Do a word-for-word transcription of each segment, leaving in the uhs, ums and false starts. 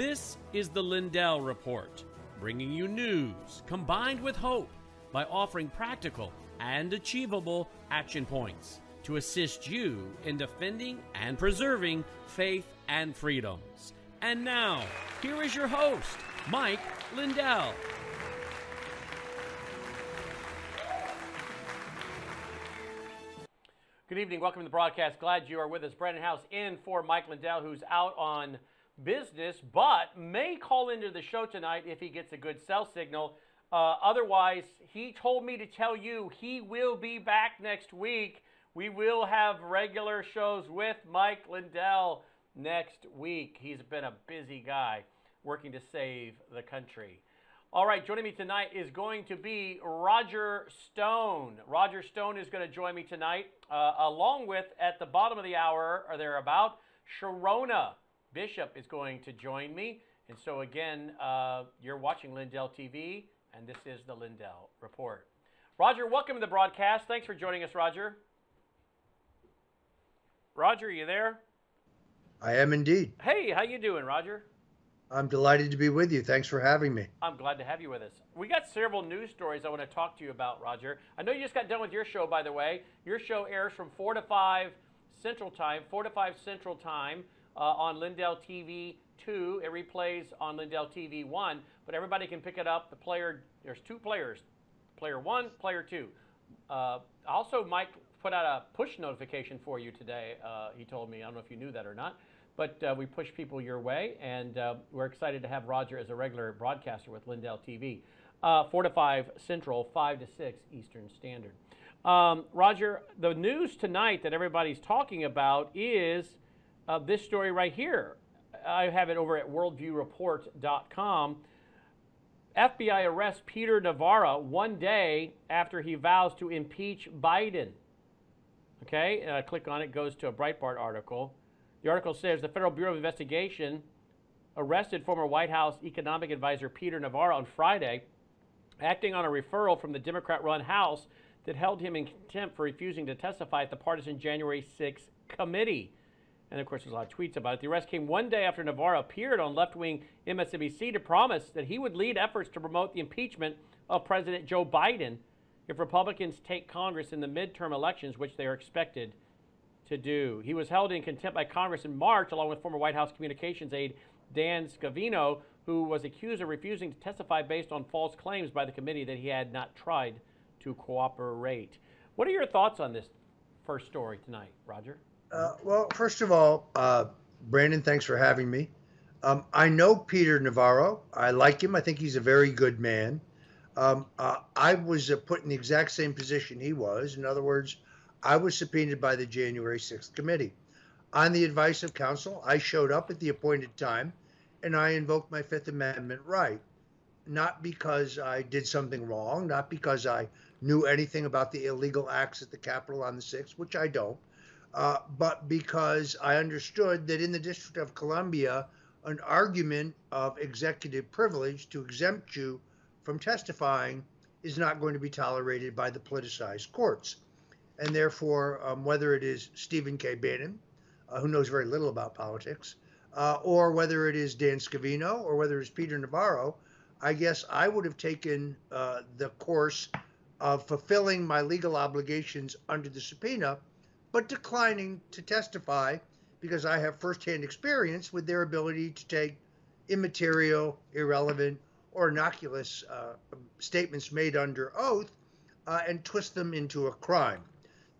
This is the Lindell Report, bringing you news combined with hope by offering practical and achievable action points to assist you in defending and preserving faith and freedoms. And now, here is your host, Mike Lindell. Good evening. Welcome to the broadcast. Glad you are with us. Brandon House in for Mike Lindell, who's out on business, but may call into the show tonight if he gets a good cell signal. Uh, otherwise, he told me to tell you he will be back next week. We will have regular shows with Mike Lindell next week. He's been a busy guy working to save the country. All right, joining me tonight is going to be Roger Stone. Roger Stone is going to join me tonight, uh, along with, at the bottom of the hour or thereabout, Sharona Bishop is going to join me. And so again, uh, you're watching Lindell T V, and this is the Lindell Report. Roger, welcome to the broadcast. Thanks for joining us, Roger. Roger, are you there? I am indeed. Hey, how you doing, Roger? I'm delighted to be with you. Thanks for having me. I'm glad to have you with us. We got several news stories I want to talk to you about, Roger. I know you just got done with your show, by the way. Your show airs from four to five Central Time, four to five Central Time uh, on Lindell T V two. It replays on Lindell T V one, but everybody can pick it up. The player, there's two players, player one, player two. Uh, also, Mike put out a push notification for you today, uh, he told me. I don't know if you knew that or not. But uh, we push people your way, and uh, we're excited to have Roger as a regular broadcaster with Lindell T V. Uh, four to five Central, five to six Eastern Standard. Um, Roger, the news tonight that everybody's talking about is uh, this story right here. I have it over at worldview report dot com. F B I arrests Peter Navarro one day after he vows to impeach Biden. Okay, and I click on it, goes to a Breitbart article. The article says the Federal Bureau of Investigation arrested former White House economic advisor Peter Navarro on Friday, acting on a referral from the Democrat-run House that held him in contempt for refusing to testify at the partisan January sixth committee. And, of course, there's a lot of tweets about it. The arrest came one day after Navarro appeared on left-wing M S N B C to promise that he would lead efforts to promote the impeachment of President Joe Biden if Republicans take Congress in the midterm elections, which they are expected to do. He was held in contempt by Congress in March, along with former White House communications aide Dan Scavino, who was accused of refusing to testify based on false claims by the committee that he had not tried to cooperate. What are your thoughts on this first story tonight, Roger? Uh, well, first of all, uh, Brandon, thanks for having me. Um, I know Peter Navarro. I like him. I think he's a very good man. Um, uh, I was uh, put in the exact same position he was. In other words, I was subpoenaed by the January sixth committee. On the advice of counsel, I showed up at the appointed time, and I invoked my Fifth Amendment right, not because I did something wrong, not because I knew anything about the illegal acts at the Capitol on the sixth, which I don't, uh, but because I understood that in the District of Columbia, an argument of executive privilege to exempt you from testifying is not going to be tolerated by the politicized courts. And therefore, um, whether it is Stephen K. Bannon, uh, who knows very little about politics, uh, or whether it is Dan Scavino, or whether it's Peter Navarro, I guess I would have taken uh, the course of fulfilling my legal obligations under the subpoena, but declining to testify because I have firsthand experience with their ability to take immaterial, irrelevant, or innocuous uh, statements made under oath uh, and twist them into a crime.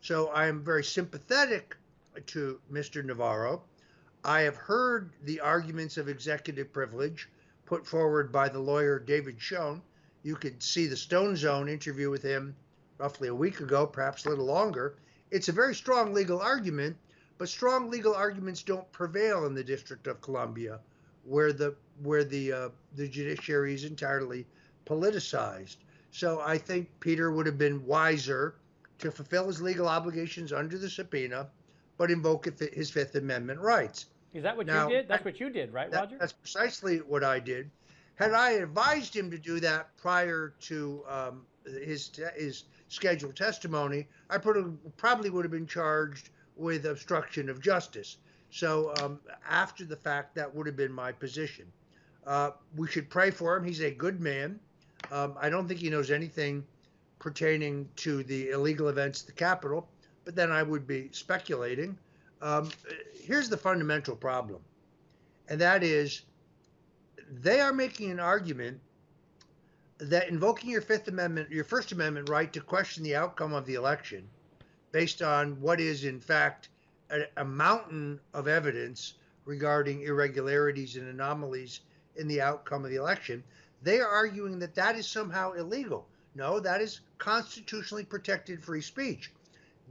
So I am very sympathetic to Mister Navarro. I have heard the arguments of executive privilege put forward by the lawyer David Schoen. You could see the Stone Zone interview with him roughly a week ago, perhaps a little longer. It's a very strong legal argument, but strong legal arguments don't prevail in the District of Columbia, where the where the uh, the judiciary is entirely politicized. So I think Peter would have been wiser to fulfill his legal obligations under the subpoena, but invoke his Fifth Amendment rights. Is that what now, you did? That's I, what you did, right, that, Roger? That's precisely what I did. Had I advised him to do that prior to um, his his scheduled testimony, I probably would have been charged with obstruction of justice. So um, after the fact, that would have been my position. Uh, we should pray for him. He's a good man. Um, I don't think he knows anything pertaining to the illegal events at the Capitol, but then I would be speculating. Um, here's the fundamental problem, and that is they are making an argument that invoking your Fifth Amendment, your First Amendment right to question the outcome of the election based on what is, in fact, a, a mountain of evidence regarding irregularities and anomalies in the outcome of the election, they are arguing that that is somehow illegal. No, that is constitutionally protected free speech.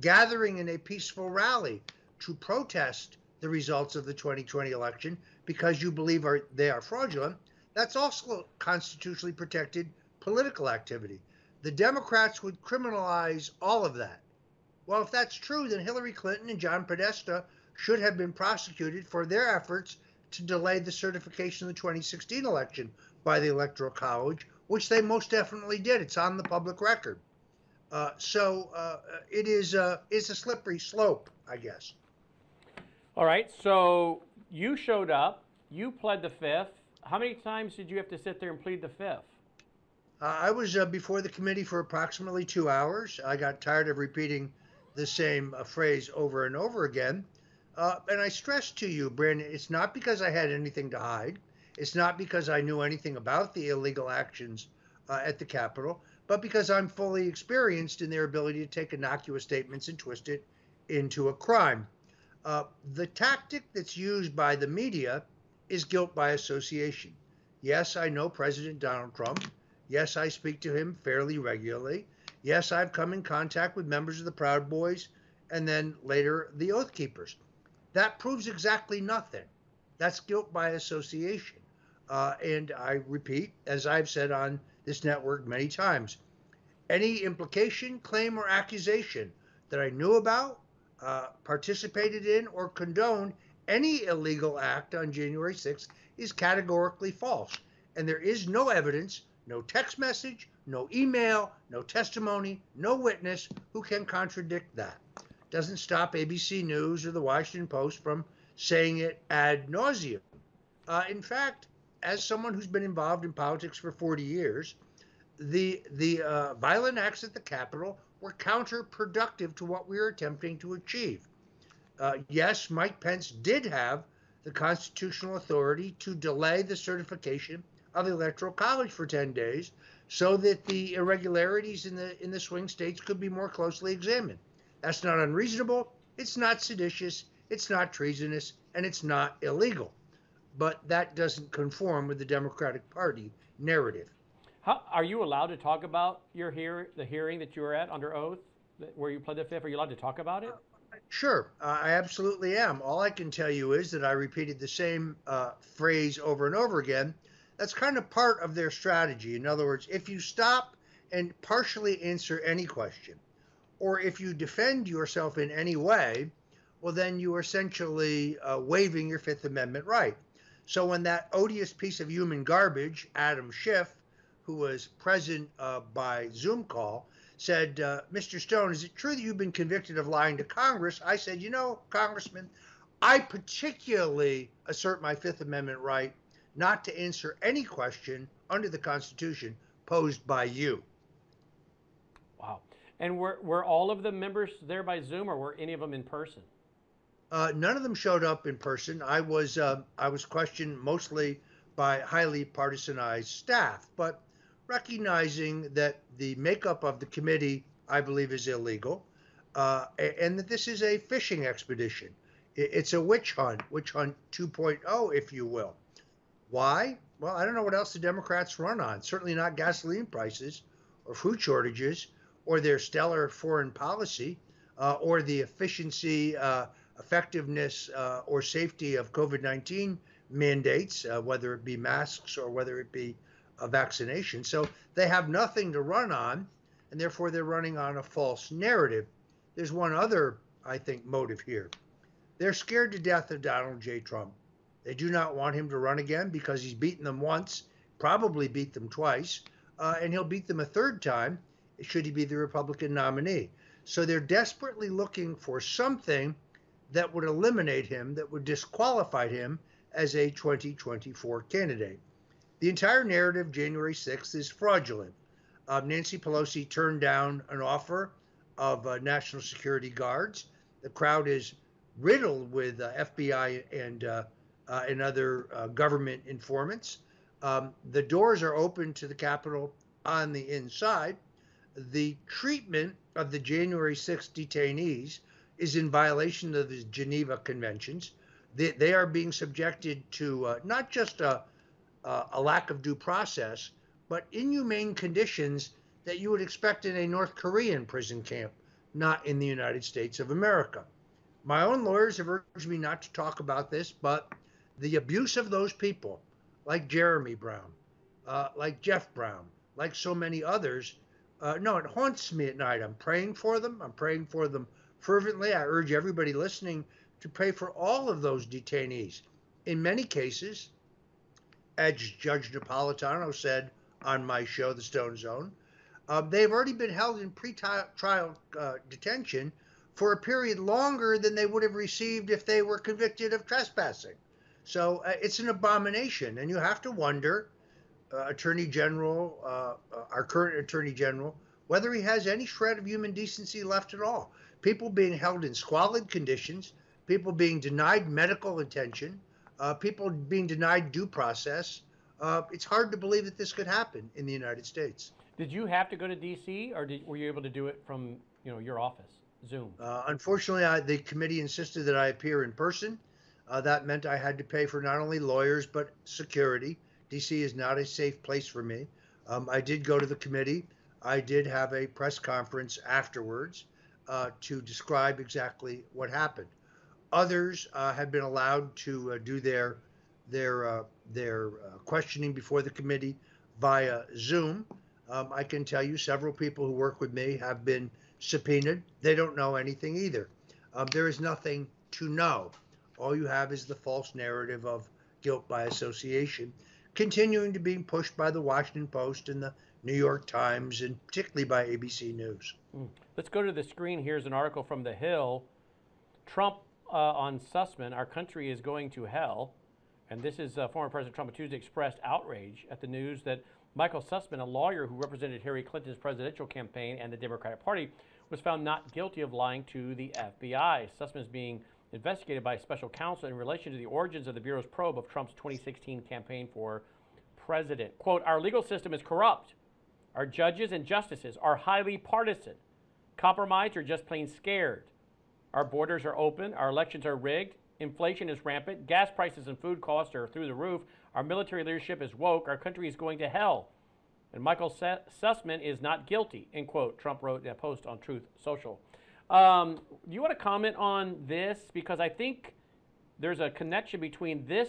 Gathering in a peaceful rally to protest the results of the twenty twenty election because you believe are, they are fraudulent, that's also constitutionally protected political activity. The Democrats would criminalize all of that. Well, if that's true, then Hillary Clinton and John Podesta should have been prosecuted for their efforts to delay the certification of the twenty sixteen election by the Electoral College, which they most definitely did. It's on the public record. Uh, so uh, it is a, it's a slippery slope, I guess. All right, so you showed up, you pled the Fifth. How many times did you have to sit there and plead the Fifth? Uh, I was uh, before the committee for approximately two hours. I got tired of repeating the same uh, phrase over and over again. Uh, and I stress to you, Brandon, it's not because I had anything to hide. It's not because I knew anything about the illegal actions uh, at the Capitol, but because I'm fully experienced in their ability to take innocuous statements and twist it into a crime. Uh, the tactic that's used by the media is guilt by association. Yes, I know President Donald Trump. Yes, I speak to him fairly regularly. Yes, I've come in contact with members of the Proud Boys and then later the Oath Keepers. That proves exactly nothing. That's guilt by association. Uh, and I repeat, as I've said on this network many times, any implication, claim, or accusation that I knew about, uh, participated in, or condoned any illegal act on January sixth is categorically false. And there is no evidence, no text message, no email, no testimony, no witness who can contradict that. Doesn't stop A B C News or the Washington Post from saying it ad nauseum. Uh, in fact, as someone who's been involved in politics for forty years, the, the uh, violent acts at the Capitol were counterproductive to what we were attempting to achieve. Uh, yes, Mike Pence did have the constitutional authority to delay the certification of the Electoral College for ten days so that the irregularities in the, in the swing states could be more closely examined. That's not unreasonable, it's not seditious, it's not treasonous, and it's not illegal. But that doesn't conform with the Democratic Party narrative. How, are you allowed to talk about your hear, the hearing that you were at under oath, where you pled the Fifth? Are you allowed to talk about it? Uh, sure, uh, I absolutely am. All I can tell you is that I repeated the same uh, phrase over and over again. That's kind of part of their strategy. In other words, if you stop and partially answer any question, or if you defend yourself in any way, well, then you are essentially uh, waiving your Fifth Amendment right. So when that odious piece of human garbage, Adam Schiff, who was present uh, by Zoom call, said, uh, Mister Stone, is it true that you've been convicted of lying to Congress? I said, you know, Congressman, I particularly assert my Fifth Amendment right not to answer any question under the Constitution posed by you. Wow. And were, were all of the members there by Zoom, or were any of them in person? Uh, none of them showed up in person. I was uh, I was questioned mostly by highly partisanized staff, but recognizing that the makeup of the committee, I believe, is illegal, uh, and that this is a fishing expedition. It's a witch hunt, witch hunt two point oh, if you will. Why? Well, I don't know what else the Democrats run on. Certainly not gasoline prices or food shortages, or their stellar foreign policy, uh, or the efficiency, uh, effectiveness, uh, or safety of COVID nineteen mandates, uh, whether it be masks or whether it be a vaccination. So they have nothing to run on, and therefore they're running on a false narrative. There's one other, I think, motive here. They're scared to death of Donald J. Trump. They do not want him to run again because he's beaten them once, probably beat them twice, uh, and he'll beat them a third time should he be the Republican nominee. So they're desperately looking for something that would eliminate him, that would disqualify him as a twenty twenty-four candidate. The entire narrative of January sixth is fraudulent. Um, Nancy Pelosi turned down an offer of uh, national security guards. The crowd is riddled with uh, F B I and uh, uh, and other uh, government informants. Um, the doors are open to the Capitol on the inside. The treatment of the January sixth detainees is in violation of the Geneva Conventions. They, they are being subjected to uh, not just a, uh, a lack of due process, but inhumane conditions that you would expect in a North Korean prison camp, not in the United States of America. My own lawyers have urged me not to talk about this, but the abuse of those people, like Jeremy Brown, uh, like Jeff Brown, like so many others, uh, no, it haunts me at night. I'm praying for them. I'm praying for them fervently. I urge everybody listening to pray for all of those detainees. In many cases, as Judge Napolitano said on my show, The Stone Zone, uh, they've already been held in pretrial uh, detention for a period longer than they would have received if they were convicted of trespassing. So uh, it's an abomination, and you have to wonder, uh, Attorney General, uh, our current Attorney General, whether he has any shred of human decency left at all. People being held in squalid conditions, people being denied medical attention, uh, people being denied due process. Uh, it's hard to believe that this could happen in the United States. Did you have to go to D C, or did, were you able to do it from, you know, your office, Zoom? Uh, unfortunately, I, the committee insisted that I appear in person. Uh, that meant I had to pay for not only lawyers, but security. D C is not a safe place for me. Um, I did go to the committee. I did have a press conference afterwards uh, to describe exactly what happened. Others uh, have been allowed to uh, do their their uh, their uh, questioning before the committee via Zoom. Um, I can tell you several people who work with me have been subpoenaed. They don't know anything either. Um, there is nothing to know. All you have is the false narrative of guilt by association, continuing to be pushed by the Washington Post and the New York Times, and particularly by A B C News. Mm. Let's go to the screen. Here's an article from The Hill. Trump uh, on Sussmann, our country is going to hell. And this is uh, former President Trump on Tuesday expressed outrage at the news that Michael Sussmann, a lawyer who represented Hillary Clinton's presidential campaign and the Democratic Party, was found not guilty of lying to the F B I. Sussmann is being investigated by special counsel in relation to the origins of the Bureau's probe of Trump's twenty sixteen campaign for president. Quote, our legal system is corrupt. Our judges and justices are highly partisan, compromised, or just plain scared. Our borders are open. Our elections are rigged. Inflation is rampant. Gas prices and food costs are through the roof. Our military leadership is woke. Our country is going to hell. And Michael Sussmann is not guilty, end quote, Trump wrote in a post on Truth Social. Um, do you want to comment on this? Because I think there's a connection between this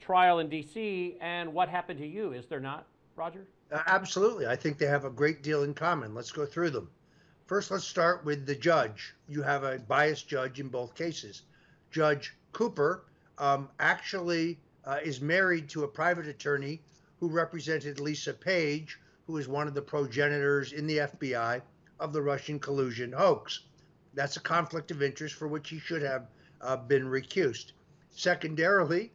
trial in D C and what happened to you, is there not, Roger? Uh, absolutely. I think they have a great deal in common. Let's go through them. First, let's start with the judge. You have a biased judge in both cases. Judge Cooper um, actually uh, is married to a private attorney who represented Lisa Page, who is one of the progenitors in the F B I of the Russian collusion hoax. That's a conflict of interest for which he should have uh, been recused. Secondarily,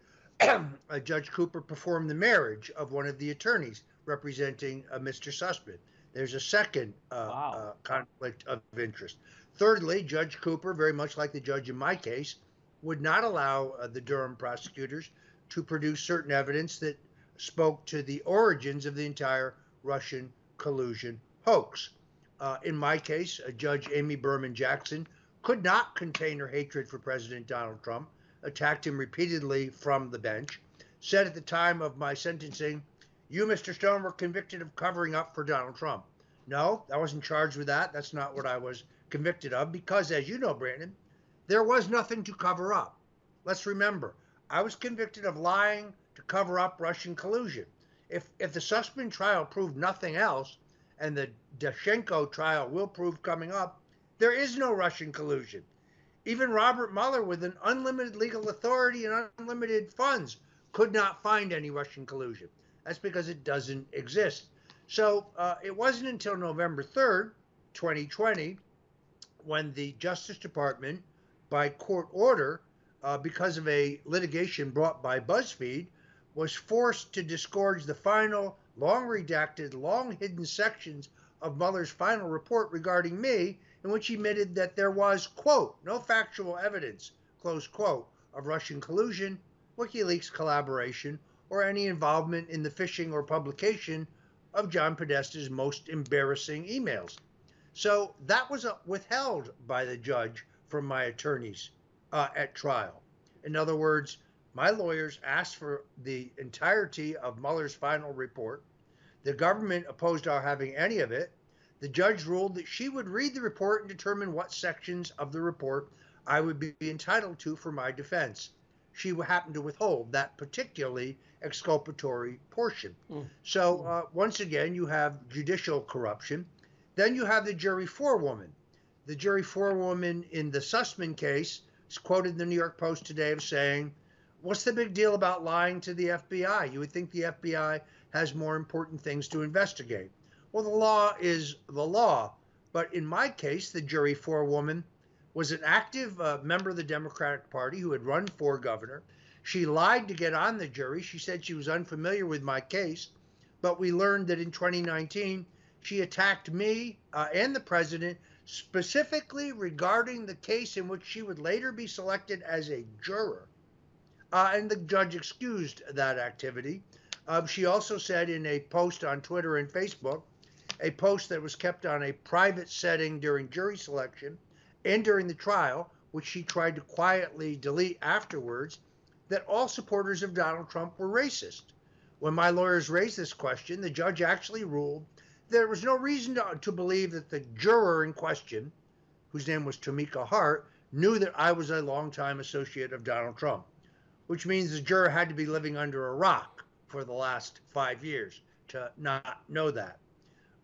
Judge Cooper performed the marriage of one of the attorneys representing uh, Mister Sussmann. There's a second uh, wow. uh, conflict of interest. Thirdly, Judge Cooper, very much like the judge in my case, would not allow uh, the Durham prosecutors to produce certain evidence that spoke to the origins of the entire Russian collusion hoax. Uh, in my case, uh, Judge Amy Berman Jackson could not contain her hatred for President Donald Trump, attacked him repeatedly from the bench, said at the time of my sentencing, you, Mister Stone, were convicted of covering up for Donald Trump. No, I wasn't charged with that. That's not what I was convicted of because, as you know, Brandon, there was nothing to cover up. Let's remember, I was convicted of lying to cover up Russian collusion. If, if the Sussmann trial proved nothing else, and the Dashchenko trial will prove coming up, there is no Russian collusion. Even Robert Mueller, with an unlimited legal authority and unlimited funds, could not find any Russian collusion. That's because it doesn't exist. So uh, it wasn't until November third, twenty twenty, when the Justice Department, by court order, uh, because of a litigation brought by BuzzFeed, was forced to disgorge the final, long-redacted, long-hidden sections of Mueller's final report regarding me, in which he admitted that there was, quote, no factual evidence, close quote, of Russian collusion, WikiLeaks collaboration, or any involvement in the phishing or publication of John Podesta's most embarrassing emails. So that was withheld by the judge from my attorneys uh, at trial. In other words, my lawyers asked for the entirety of Mueller's final report. The government opposed our having any of it. The judge ruled that she would read the report and determine what sections of the report I would be entitled to for my defense. She happened to withhold that particularly exculpatory portion. Mm. So uh, once again, you have judicial corruption. Then you have the jury forewoman. The jury forewoman in the Sussmann case is quoted in the New York Post today as saying, what's the big deal about lying to the F B I? You would think the F B I has more important things to investigate. Well, the law is the law. But in my case, the jury forewoman was an active uh, member of the Democratic Party who had run for governor. She lied to get on the jury. She said she was unfamiliar with my case. But we learned that in twenty nineteen, she attacked me uh, and the president specifically regarding the case in which she would later be selected as a juror. Uh, and the judge excused that activity. Um, she also said in a post on Twitter and Facebook, a post that was kept on a private setting during jury selection and during the trial, which she tried to quietly delete afterwards, that all supporters of Donald Trump were racist. When my lawyers raised this question, the judge actually ruled there was no reason to, to believe that the juror in question, whose name was Tamika Hart, knew that I was a longtime associate of Donald Trump, which means the juror had to be living under a rock for the last five years to not know that.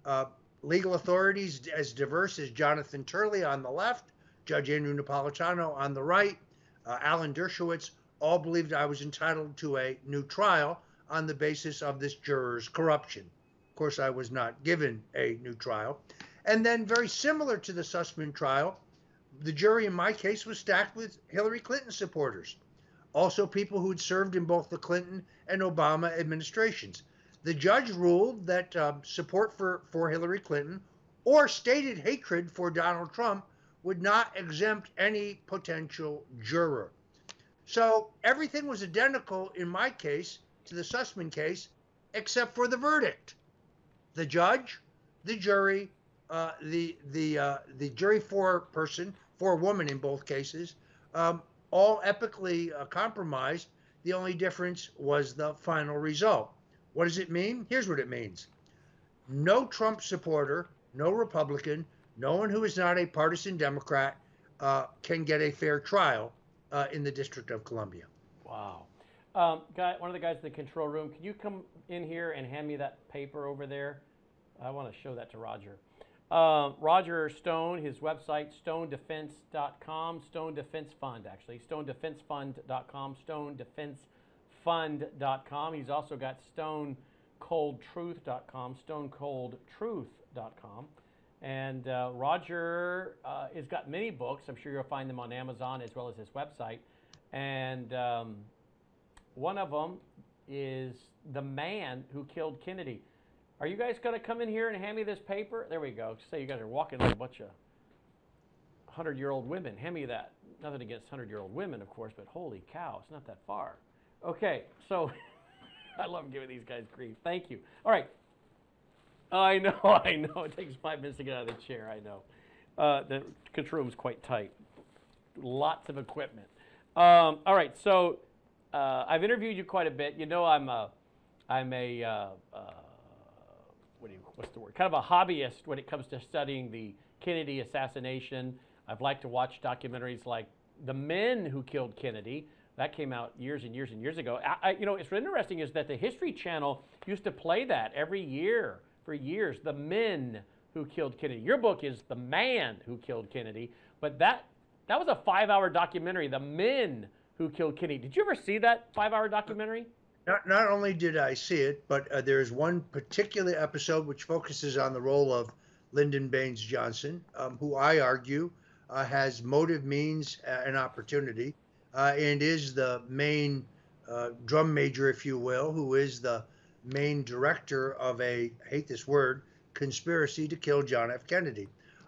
Uh, legal authorities as diverse as Jonathan Turley on the left, Judge Andrew Napolitano on the right, uh, Alan Dershowitz, all believed I was entitled to a new trial on the basis of this juror's corruption. Of course, I was not given a new trial. And then very similar to the Sussmann trial, the jury in my case was stacked with Hillary Clinton supporters. Also people who had served in both the Clinton and Obama administrations. The judge ruled that uh, support for, for Hillary Clinton or stated hatred for Donald Trump would not exempt any potential juror. So everything was identical in my case to the Sussmann case, except for the verdict. The judge, the jury, uh, the, the, uh, the jury for person, for woman in both cases, um, all epically uh, compromised. The only difference was the final result. What does it mean? Here's what it means. No Trump supporter, no Republican, no one who is not a partisan Democrat uh, can get a fair trial uh, in the District of Columbia. Wow. Um, guy, one of the guys in the control room, can you come in here and hand me that paper over there? I want to show that to Roger. Uh, Roger Stone, his website, stone defense dot com, Stone Defense Fund, actually, stone defense fund dot com, stone defense fund dot com. He's also got stone cold truth dot com, stone cold truth dot com. And uh, Roger uh, has got many books. I'm sure you'll find them on Amazon as well as his website. And um, one of them is The Man Who Killed Kennedy. Are you guys going to come in here and hand me this paper? There we go. Say you guys are walking like a bunch of hundred-year-old women. Hand me that. Nothing against hundred-year-old women, of course, but holy cow, it's not that far. Okay, so I love giving these guys grief. Thank you. All right. I know, I know. It takes five minutes to get out of the chair, I know. Uh, the control room is quite tight. Lots of equipment. Um, all right, so uh, I've interviewed you quite a bit. You know I'm a... I'm a uh, uh, what's the word, kind of a hobbyist when it comes to studying the Kennedy assassination. I've liked to watch documentaries like The Men Who Killed Kennedy. That came out years and years and years ago. I, I, you know, what's interesting is that the History Channel used to play that every year for years, The Men Who Killed Kennedy. Your book is The Man Who Killed Kennedy, but that, that was a five-hour documentary, The Men Who Killed Kennedy. Did you ever see that five-hour documentary? Not, not only did I see it, but uh, there is one particular episode which focuses on the role of Lyndon Baines Johnson, um, who I argue uh, has motive, means, uh, and opportunity, uh, and is the main uh, drum major, if you will, who is the main director of a, I hate this word, conspiracy to kill John F. Kennedy.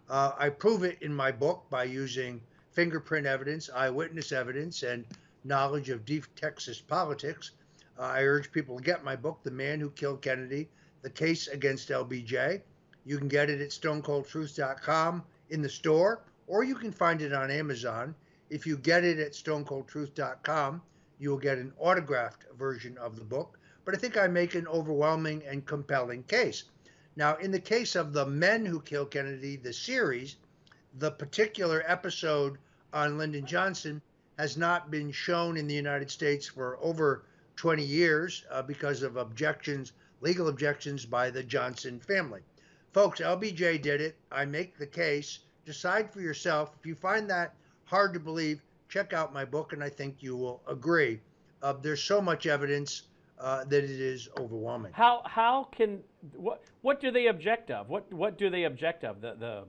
Uh, I prove it in my book by using fingerprint evidence, eyewitness evidence, and knowledge of deep Texas politics. Uh, I urge people to get my book, The Man Who Killed Kennedy, The Case Against L B J. You can get it at stone cold truth dot com in the store, or you can find it on Amazon. If you get it at stone cold truth dot com, you will get an autographed version of the book. But I think I make an overwhelming and compelling case. Now, in the case of The Men Who Killed Kennedy, the series, the particular episode on Lyndon Johnson has not been shown in the United States for over twenty years uh, because of objections, legal objections by the Johnson family. Folks, L B J did it. I make the case. Decide for yourself. If you find that hard to believe, check out my book, and I think you will agree. Uh, there's so much evidence uh, that it is overwhelming. How how can what what do they object of? What what do they object of? The the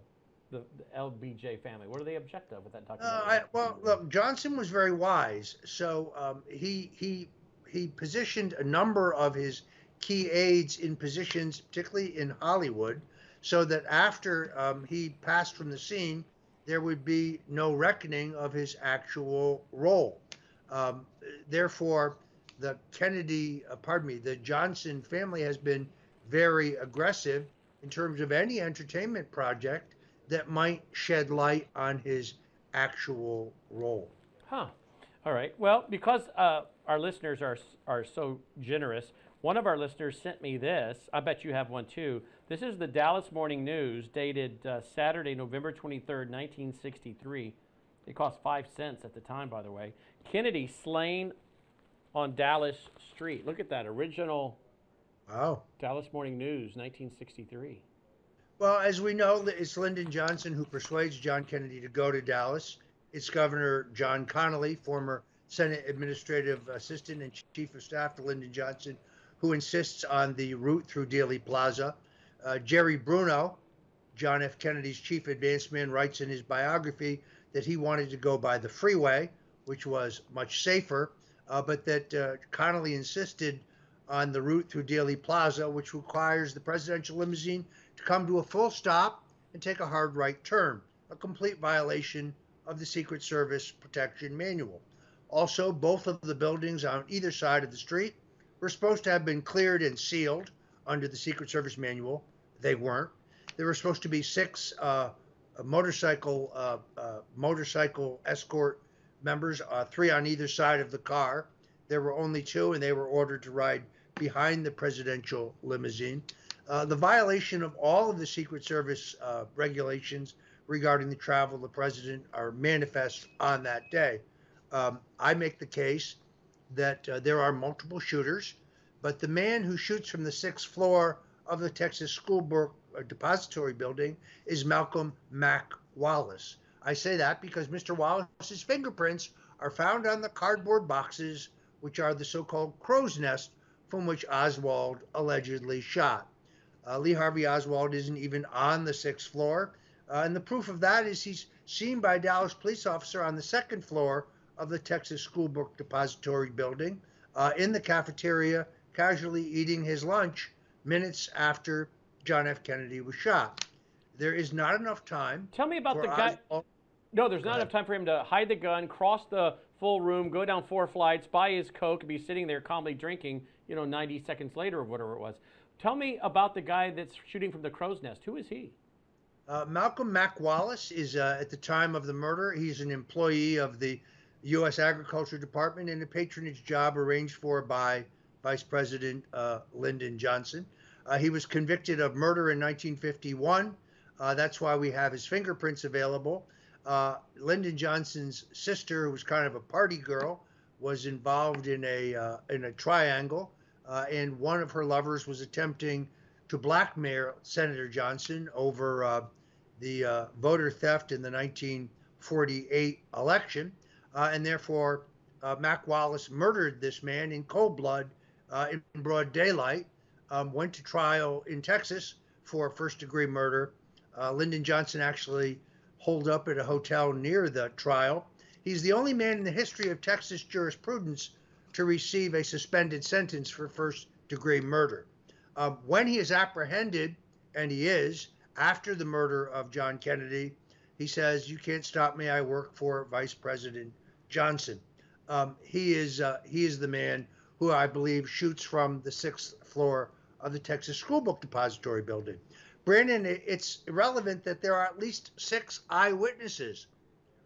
The, the L B J family. What do they object to with that documentary? Uh, I, well, look, Johnson was very wise, so um, he he he positioned a number of his key aides in positions, particularly in Hollywood, so that after um, he passed from the scene, there would be no reckoning of his actual role. Um, therefore, the Kennedy, uh, pardon me, the Johnson family has been very aggressive in terms of any entertainment project that might shed light on his actual role. Huh. All right. Well, because uh, our listeners are are so generous, one of our listeners sent me this. I bet you have one too. This is the Dallas Morning News, dated uh, Saturday, November twenty-third, nineteen sixty-three. It cost five cents at the time, by the way. Kennedy slain on Dallas Street. Look at that original. Wow. Dallas Morning News, nineteen sixty-three. Well, as we know, it's Lyndon Johnson who persuades John Kennedy to go to Dallas. It's Governor John Connally, former Senate Administrative Assistant and Chief of Staff to Lyndon Johnson, who insists on the route through Dealey Plaza. Uh, Jerry Bruno, John F. Kennedy's chief advance man, writes in his biography that he wanted to go by the freeway, which was much safer, uh, but that uh, Connally insisted on the route through Dealey Plaza, which requires the presidential limousine to come to a full stop and take a hard right turn, a complete violation of the Secret Service Protection Manual. Also, both of the buildings on either side of the street were supposed to have been cleared and sealed under the Secret Service Manual. They weren't. There were supposed to be six uh, motorcycle uh, uh, motorcycle escort members, uh, three on either side of the car. There were only two, and they were ordered to ride behind the presidential limousine. Uh, the violation of all of the Secret Service uh, regulations regarding the travel of the president are manifest on that day. Um, I make the case that uh, there are multiple shooters, but the man who shoots from the sixth floor of the Texas School Book Depository building is Malcolm Mack Wallace. I say that because Mister Wallace's fingerprints are found on the cardboard boxes, which are the so-called crow's nest from which Oswald allegedly shot. Uh, Lee Harvey Oswald isn't even on the sixth floor. Uh, and the proof of that is he's seen by a Dallas police officer on the second floor of the Texas School Book Depository building uh, in the cafeteria, casually eating his lunch minutes after John F. Kennedy was shot. There is not enough time. Tell me about the guy. Oswald. No, there's not enough time for him to hide the gun, cross the full room, go down four flights, buy his Coke, and be sitting there calmly drinking, you know, ninety seconds later or whatever it was. Tell me about the guy that's shooting from the crow's nest. Who is he? Uh, Malcolm Mack Wallace is, uh, at the time of the murder, he's an employee of the U S Agriculture Department and a patronage job arranged for by Vice President uh, Lyndon Johnson. Uh, he was convicted of murder in nineteen fifty-one. Uh, that's why we have his fingerprints available. Uh, Lyndon Johnson's sister, who was kind of a party girl, was involved in a uh, in a triangle, uh, and one of her lovers was attempting to blackmail Senator Johnson over uh, the uh, voter theft in the nineteen forty-eight election, uh, and therefore uh, Mack Wallace murdered this man in cold blood, uh, in broad daylight, um, went to trial in Texas for first-degree murder. Uh, Lyndon Johnson actually holed up at a hotel near the trial. He's the only man in the history of Texas jurisprudence to receive a suspended sentence for first-degree murder. Uh, when he is apprehended, and he is, after the murder of John Kennedy, he says, "You can't stop me. I work for Vice President Johnson." Um, he is uh, he is the man who I believe shoots from the sixth floor of the Texas School Book Depository building. Brandon, it's relevant that there are at least six eyewitnesses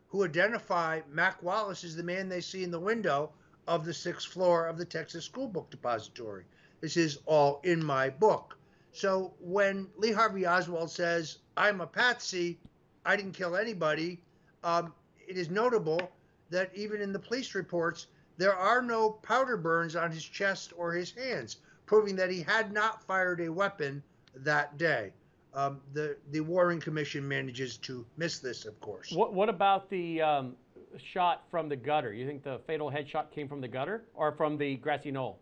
who identify Mack Wallace as the man they see in the window of the sixth floor of the Texas School Book Depository. This is all in my book. So when Lee Harvey Oswald says, "I'm a patsy, I didn't kill anybody," um, it is notable that even in the police reports, there are no powder burns on his chest or his hands, proving that he had not fired a weapon that day. Um, the, the Warren Commission manages to miss this, of course. What, what about the um, shot from the gutter? You think the fatal headshot came from the gutter or from the grassy knoll?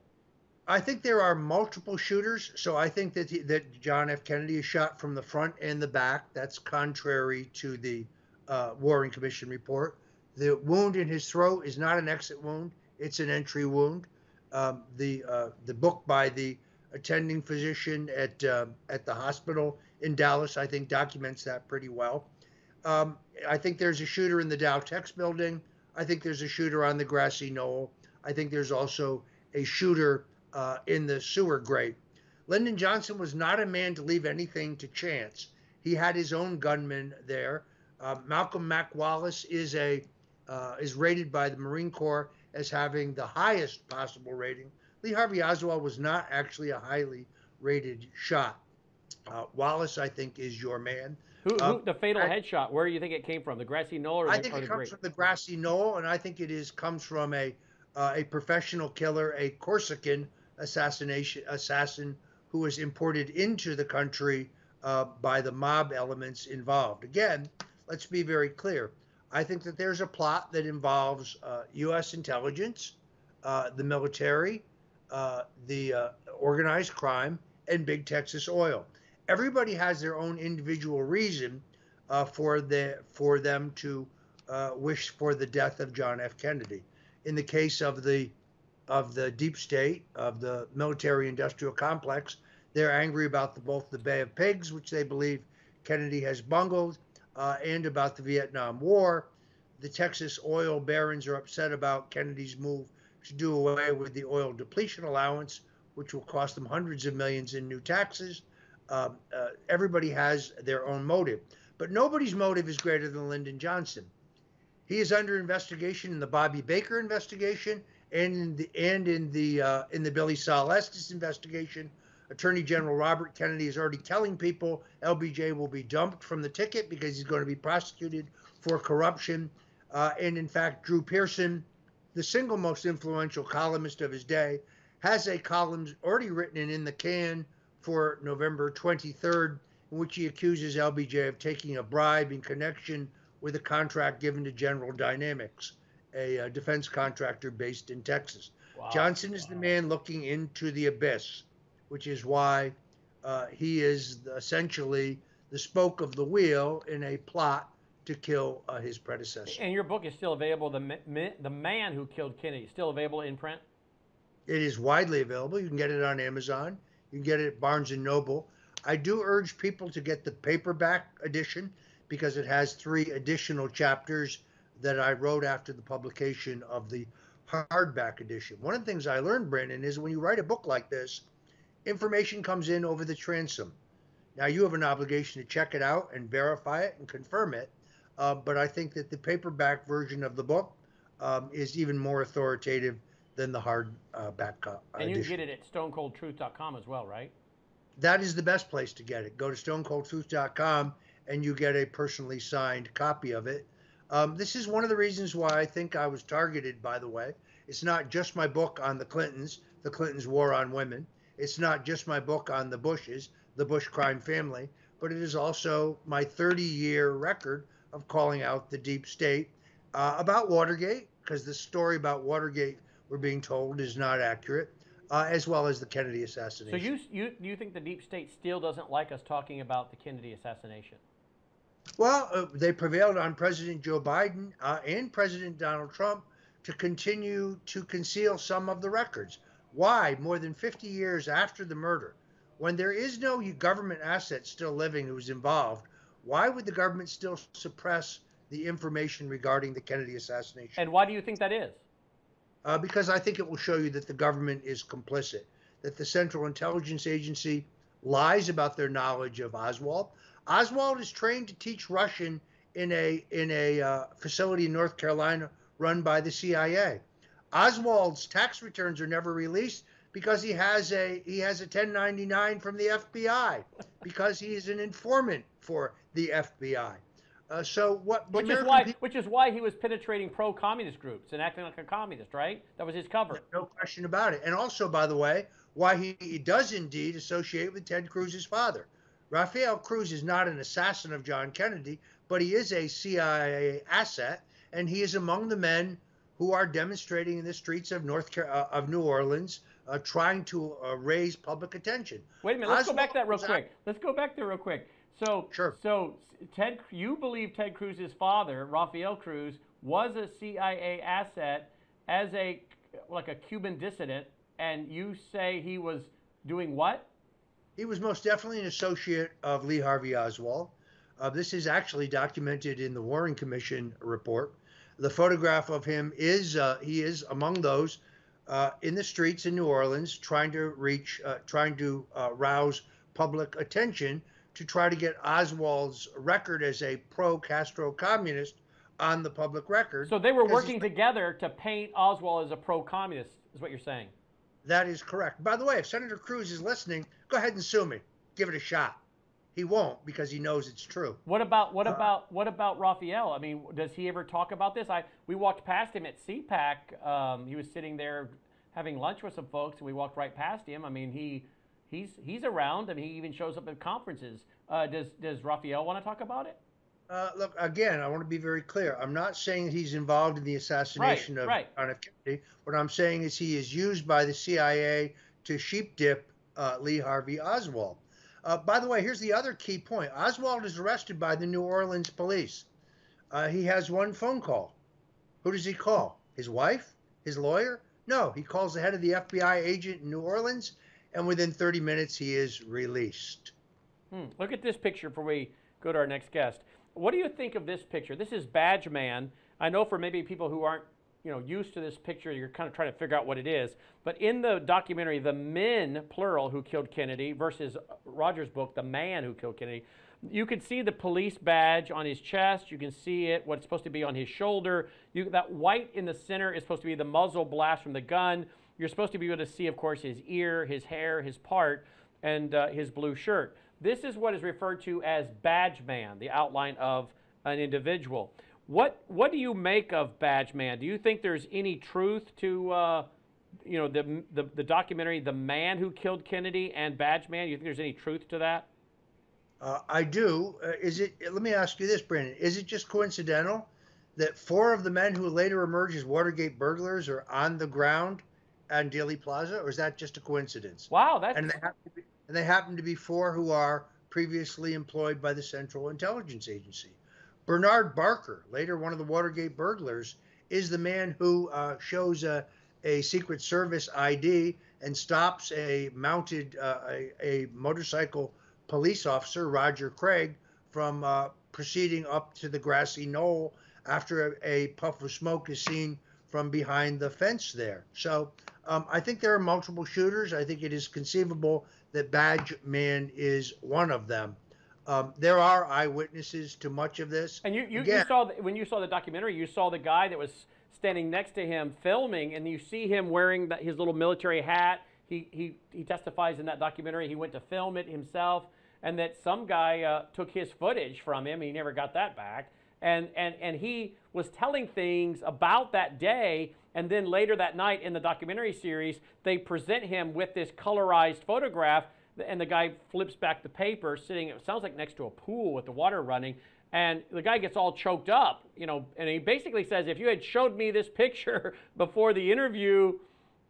I think there are multiple shooters, so I think that he, that John F. Kennedy is shot from the front and the back. That's contrary to the uh, Warren Commission report. The wound in his throat is not an exit wound; it's an entry wound. Um, the uh, the book by the attending physician at uh, at the hospital in Dallas, I think, documents that pretty well. Um, I think there's a shooter in the Dow Tex building. I think there's a shooter on the grassy knoll. I think there's also a shooter Uh, in the sewer grate. Lyndon Johnson was not a man to leave anything to chance. He had his own gunmen there. Uh, Malcolm Mack Wallace is a uh, is rated by the Marine Corps as having the highest possible rating. Lee Harvey Oswald was not actually a highly rated shot. Uh, Wallace, I think, is your man. Who, who um, the fatal I, headshot? Where do you think it came from? The grassy knoll, or the, I think or it the comes grate? From the grassy knoll, and I think it is comes from a uh, a professional killer, a Corsican assassination assassin who was imported into the country uh, by the mob elements involved. Again, let's be very clear. I think that there's a plot that involves uh, U S intelligence, uh, the military, uh, the uh, organized crime, and Big Texas Oil. Everybody has their own individual reason uh, for the for them to uh, wish for the death of John F. Kennedy. In the case of the of the deep state, of the military-industrial complex, they're angry about the, both the Bay of Pigs, which they believe Kennedy has bungled, uh, and about the Vietnam War. The Texas oil barons are upset about Kennedy's move to do away with the oil depletion allowance, which will cost them hundreds of millions in new taxes. Uh, uh, everybody has their own motive. But nobody's motive is greater than Lyndon Johnson. He is under investigation in the Bobby Baker investigation, and in the and in the uh, in the Billy Saul Estes investigation. Attorney General Robert Kennedy is already telling people L B J will be dumped from the ticket because he's going to be prosecuted for corruption. Uh, and in fact, Drew Pearson, the single most influential columnist of his day, has a column already written and in the can for November twenty-third, in which he accuses L B J of taking a bribe in connection with a contract given to General Dynamics, a uh, defense contractor based in Texas. Wow. Johnson is wow. the man looking into the abyss, which is why uh, he is essentially the spoke of the wheel in a plot to kill uh, his predecessor. And your book is still available, The Man, the Man Who Killed Kennedy, still available in print? It is widely available. You can get it on Amazon. You can get it at Barnes and Noble. I do urge people to get the paperback edition because it has three additional chapters that I wrote after the publication of the hardback edition. One of the things I learned, Brandon, is when you write a book like this, information comes in over the transom. Now, you have an obligation to check it out and verify it and confirm it, uh, but I think that the paperback version of the book um, is even more authoritative than the hardback uh, edition. And you can get it at stone cold truth dot com as well, right? That is the best place to get it. Go to stone cold truth dot com and you get a personally signed copy of it. Um, this is one of the reasons why I think I was targeted, by the way. It's not just my book on the Clintons, the Clintons' war on women. It's not just my book on the Bushes, the Bush crime family, but it is also my thirty-year record of calling out the deep state uh, about Watergate, because the story about Watergate we're being told is not accurate, uh, as well as the Kennedy assassination. So you, you, you think the deep state still doesn't like us talking about the Kennedy assassination? Well, uh, they prevailed on President Joe Biden uh, and President Donald Trump to continue to conceal some of the records. Why, more than fifty years after the murder, when there is no government asset still living who was involved, why would the government still suppress the information regarding the Kennedy assassination? And why do you think that is? Uh, because I think it will show you that the government is complicit, that the Central Intelligence Agency lies about their knowledge of Oswald. Oswald is trained to teach Russian in a, in a uh, facility in North Carolina run by the C I A. Oswald's tax returns are never released because he has a he has a ten ninety-nine from the F B I, because he is an informant for the F B I. Uh, so what? Which American is why, people, which is why he was penetrating pro-communist groups and acting like a communist, right? That was his cover. No question about it. And also, by the way, why he, he does indeed associate with Ted Cruz's father. Rafael Cruz is not an assassin of John Kennedy, but he is a C I A asset, and he is among the men who are demonstrating in the streets of North uh, of New Orleans, uh, trying to uh, raise public attention. Wait a minute. Let's Oswald, go back to that real quick. Let's go back there real quick. So, sure. so Ted, you believe Ted Cruz's father, Rafael Cruz, was a C I A asset as a like a Cuban dissident, and you say he was doing what? He was most definitely an associate of Lee Harvey Oswald. Uh, this is actually documented in the Warren Commission report. The photograph of him is uh, he is among those uh, in the streets in New Orleans, trying to reach, uh, trying to uh, rouse public attention to try to get Oswald's record as a pro-Castro communist on the public record. So they were working together to paint Oswald as a pro-communist, is what you're saying. That is correct. By the way, if Senator Cruz is listening, go ahead and sue me. Give it a shot. He won't, because he knows it's true. What about what uh, about what about Rafael? I mean, does he ever talk about this? I we walked past him at CPAC. Um, he was sitting there having lunch with some folks, and we walked right past him. I mean, he he's he's around. I mean, he even shows up at conferences. Uh, does does Rafael want to talk about it? Uh, look, again, I want to be very clear. I'm not saying he's involved in the assassination right, of right. John F. Kennedy. What I'm saying is he is used by the C I A to sheep dip uh, Lee Harvey Oswald. Uh, by the way, here's the other key point. Oswald is arrested by the New Orleans police. Uh, he has one phone call. Who does he call? His wife? His lawyer? No, he calls the head of the F B I agent in New Orleans, and within thirty minutes, he is released. Hmm. Look at this picture before we go to our next guest. What do you think of this picture? This is Badge Man. I know for maybe people who aren't you know, used to this picture, you're kind of trying to figure out what it is. But in the documentary, The Men, plural, Who Killed Kennedy versus Roger's book, The Man Who Killed Kennedy, you can see the police badge on his chest. You can see it, what's supposed to be on his shoulder. You, that white in the center is supposed to be the muzzle blast from the gun. You're supposed to be able to see, of course, his ear, his hair, his part, and uh, his blue shirt. This is what is referred to as Badge Man, the outline of an individual. What what do you make of Badge Man? Do you think there's any truth to uh, you know the, the the documentary The Man Who Killed Kennedy and Badge Man? Do you think there's any truth to that? Uh, I do. Uh, is it? Let me ask you this, Brandon. Is it just coincidental that four of the men who later emerged as Watergate burglars are on the ground on Dealey Plaza, or is that just a coincidence? Wow, that's and they happen to be, and they happen to be four who are previously employed by the Central Intelligence Agency. Bernard Barker, later one of the Watergate burglars, is the man who uh, shows a, a Secret Service I D and stops a mounted, uh, a, a motorcycle police officer, Roger Craig, from uh, proceeding up to the grassy knoll after a, a puff of smoke is seen from behind the fence there. So um, I think there are multiple shooters. I think it is conceivable that Badge Man is one of them. Um, there are eyewitnesses to much of this. And you, you, Again, you saw the, when you saw the documentary, you saw the guy that was standing next to him filming, and you see him wearing the, his little military hat. He, he he testifies in that documentary. He went to film it himself, and that some guy uh, took his footage from him. He never got that back, and and and he was telling things about that day. And then later that night in the documentary series, they present him with this colorized photograph. And the guy flips back the paper, sitting, it sounds like next to a pool with the water running, and the guy gets all choked up, you know, and he basically says, if you had showed me this picture before the interview,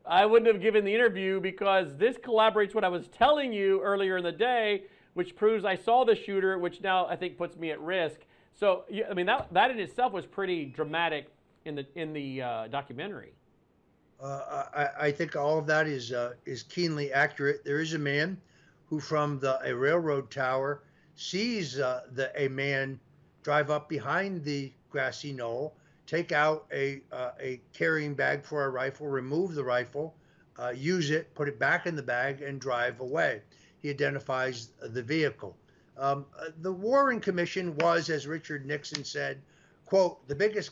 I wouldn't have given the interview because this corroborates what I was telling you earlier in the day, which proves I saw the shooter, which now I think puts me at risk. So, I mean, that, that in itself was pretty dramatic in the in the uh, documentary. Uh, I, I think all of that is uh, is keenly accurate. There is a man who, from the a railroad tower, sees uh, the a man drive up behind the grassy knoll, take out a uh, a carrying bag for a rifle, remove the rifle, uh, use it, put it back in the bag, and drive away. He identifies the vehicle. Um, the Warren Commission was, as Richard Nixon said, quote, the biggest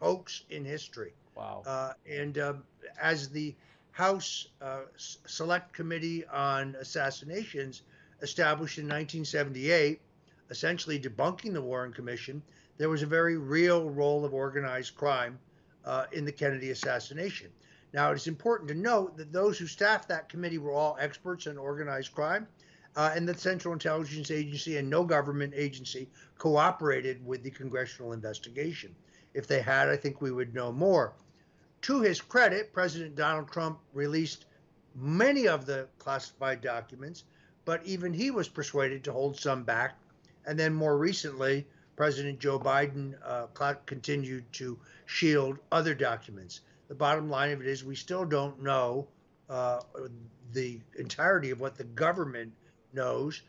hoax in history. Wow. Uh, and uh, as the House uh, Select Committee on Assassinations established in nineteen seventy-eight, essentially debunking the Warren Commission, there was a very real role of organized crime uh, in the Kennedy assassination. Now, it is important to note that those who staffed that committee were all experts in organized crime, uh, and the Central Intelligence Agency and no government agency cooperated with the congressional investigation. If they had, I think we would know more. To his credit, President Donald Trump released many of the classified documents, but even he was persuaded to hold some back. And then more recently, President Joe Biden uh, continued to shield other documents. The bottom line of it is we still don't know uh, the entirety of what the government knows.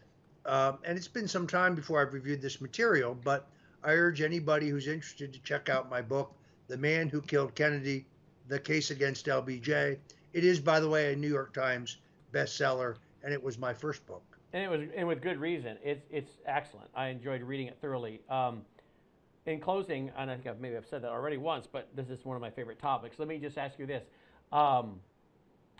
Uh, and it's been some time before I've reviewed this material, but I urge anybody who's interested to check out my book, The Man Who Killed Kennedy, The Case Against L B J. It is, by the way, a New York Times bestseller, and it was my first book. And it was, and with good reason. It's it's excellent. I enjoyed reading it thoroughly. Um, in closing, and I think I've, maybe I've said that already once, but this is one of my favorite topics. Let me just ask you this: um,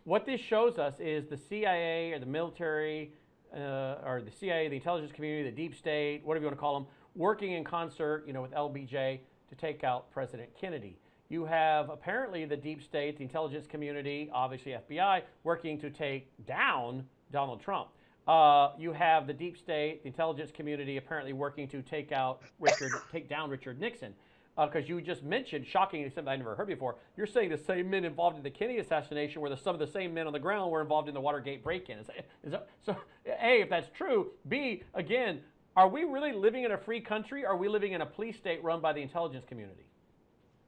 what this shows us is the C I A or the military, uh, or the C I A, the intelligence community, the deep state, whatever you want to call them, working in concert, you know, with L B J to take out President Kennedy. You have apparently the deep state, the intelligence community, obviously F B I, working to take down Donald Trump. Uh, you have the deep state, the intelligence community, apparently working to take out Richard, take down Richard Nixon, because uh, you just mentioned, shockingly, something I never heard before. You're saying the same men involved in the Kennedy assassination were the, some of the same men on the ground were involved in the Watergate break-in. Is, is that, so, A, if that's true, B, again, are we really living in a free country? Or are we living in a police state run by the intelligence community?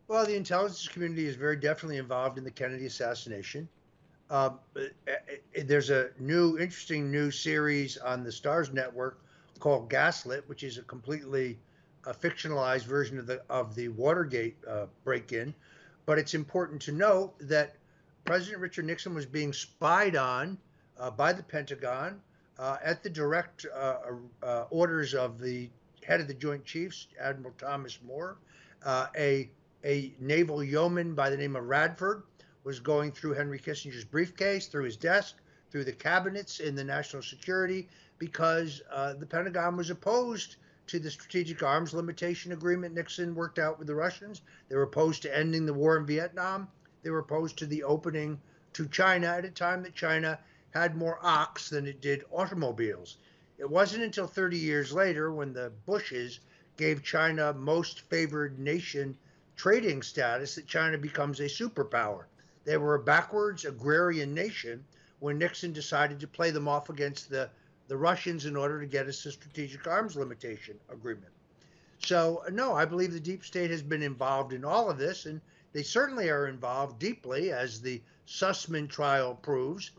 Well, the intelligence community is very definitely involved in the Kennedy assassination. Uh, there's a new, interesting new series on the Stars Network called Gaslit, which is a completely uh, fictionalized version of the of the Watergate uh, break-in. But it's important to note that President Richard Nixon was being spied on uh, by the Pentagon uh, at the direct uh, uh, orders of the head of the Joint Chiefs, Admiral Thomas Moore. Uh, a a naval yeoman by the name of Radford was going through Henry Kissinger's briefcase, through his desk, through the cabinets in the national security, because uh, the Pentagon was opposed to the strategic arms limitation agreement Nixon worked out with the Russians. They were opposed to ending the war in Vietnam. They were opposed to the opening to China at a time that China had more ox than it did automobiles. It wasn't until thirty years later, when the Bushes gave China most favored nation trading status, that China becomes a superpower. They were a backwards agrarian nation when Nixon decided to play them off against the, the Russians in order to get us a strategic arms limitation agreement. So, no, I believe the deep state has been involved in all of this, and they certainly are involved deeply, as the Sussmann trial proves,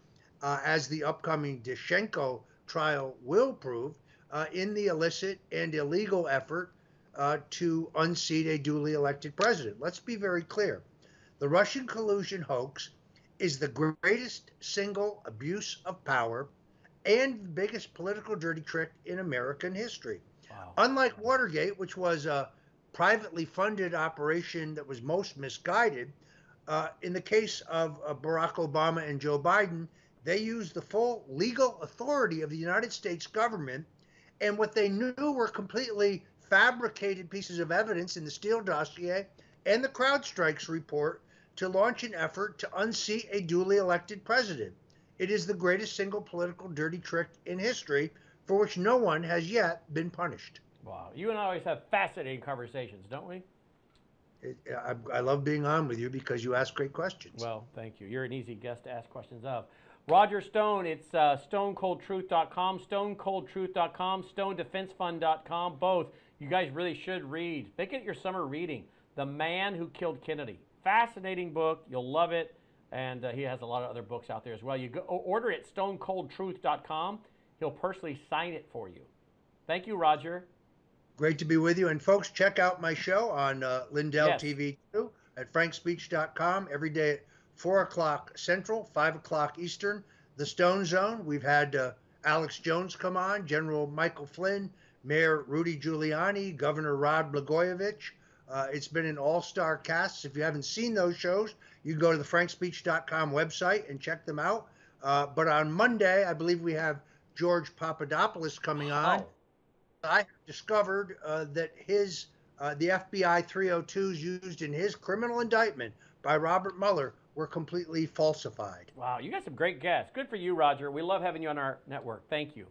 uh, as the upcoming Dyshenko trial will prove, uh, in the illicit and illegal effort uh, to unseat a duly elected president. Let's be very clear. The Russian collusion hoax is the greatest single abuse of power and the biggest political dirty trick in American history. Wow. Unlike Watergate, which was a privately funded operation that was most misguided, uh, in the case of uh, Barack Obama and Joe Biden, they used the full legal authority of the United States government, and what they knew were completely fabricated pieces of evidence in the Steele dossier and the CrowdStrikes report, to launch an effort to unseat a duly elected president. It is the greatest single political dirty trick in history, for which no one has yet been punished. Wow. You and I always have fascinating conversations, don't we? It, I, I love being on with you because you ask great questions. Well, thank you. You're an easy guest to ask questions of. Roger Stone, it's uh, stone cold truth dot com, stone cold truth dot com, stone defense fund dot com, both. You guys really should read. Make it your summer reading. The Man Who Killed Kennedy. Fascinating book. You'll love it. And uh, he has a lot of other books out there as well. You go order it at stone cold truth dot com. He'll personally sign it for you. Thank you, Roger. Great to be with you. And folks, check out my show on uh, Lindell yes. T V too, at frank speech dot com every day at four o'clock Central, five o'clock Eastern. The Stone Zone, we've had uh, Alex Jones come on, General Michael Flynn, Mayor Rudy Giuliani, Governor Rod Blagojevich. Uh, it's been an all-star cast. If you haven't seen those shows, you can go to the frank speech dot com website and check them out. Uh, but on Monday, I believe we have George Papadopoulos coming on. Oh. I discovered uh, that his uh, the F B I three oh twos used in his criminal indictment by Robert Mueller were completely falsified. Wow, you got some great guests. Good for you, Roger. We love having you on our network. Thank you.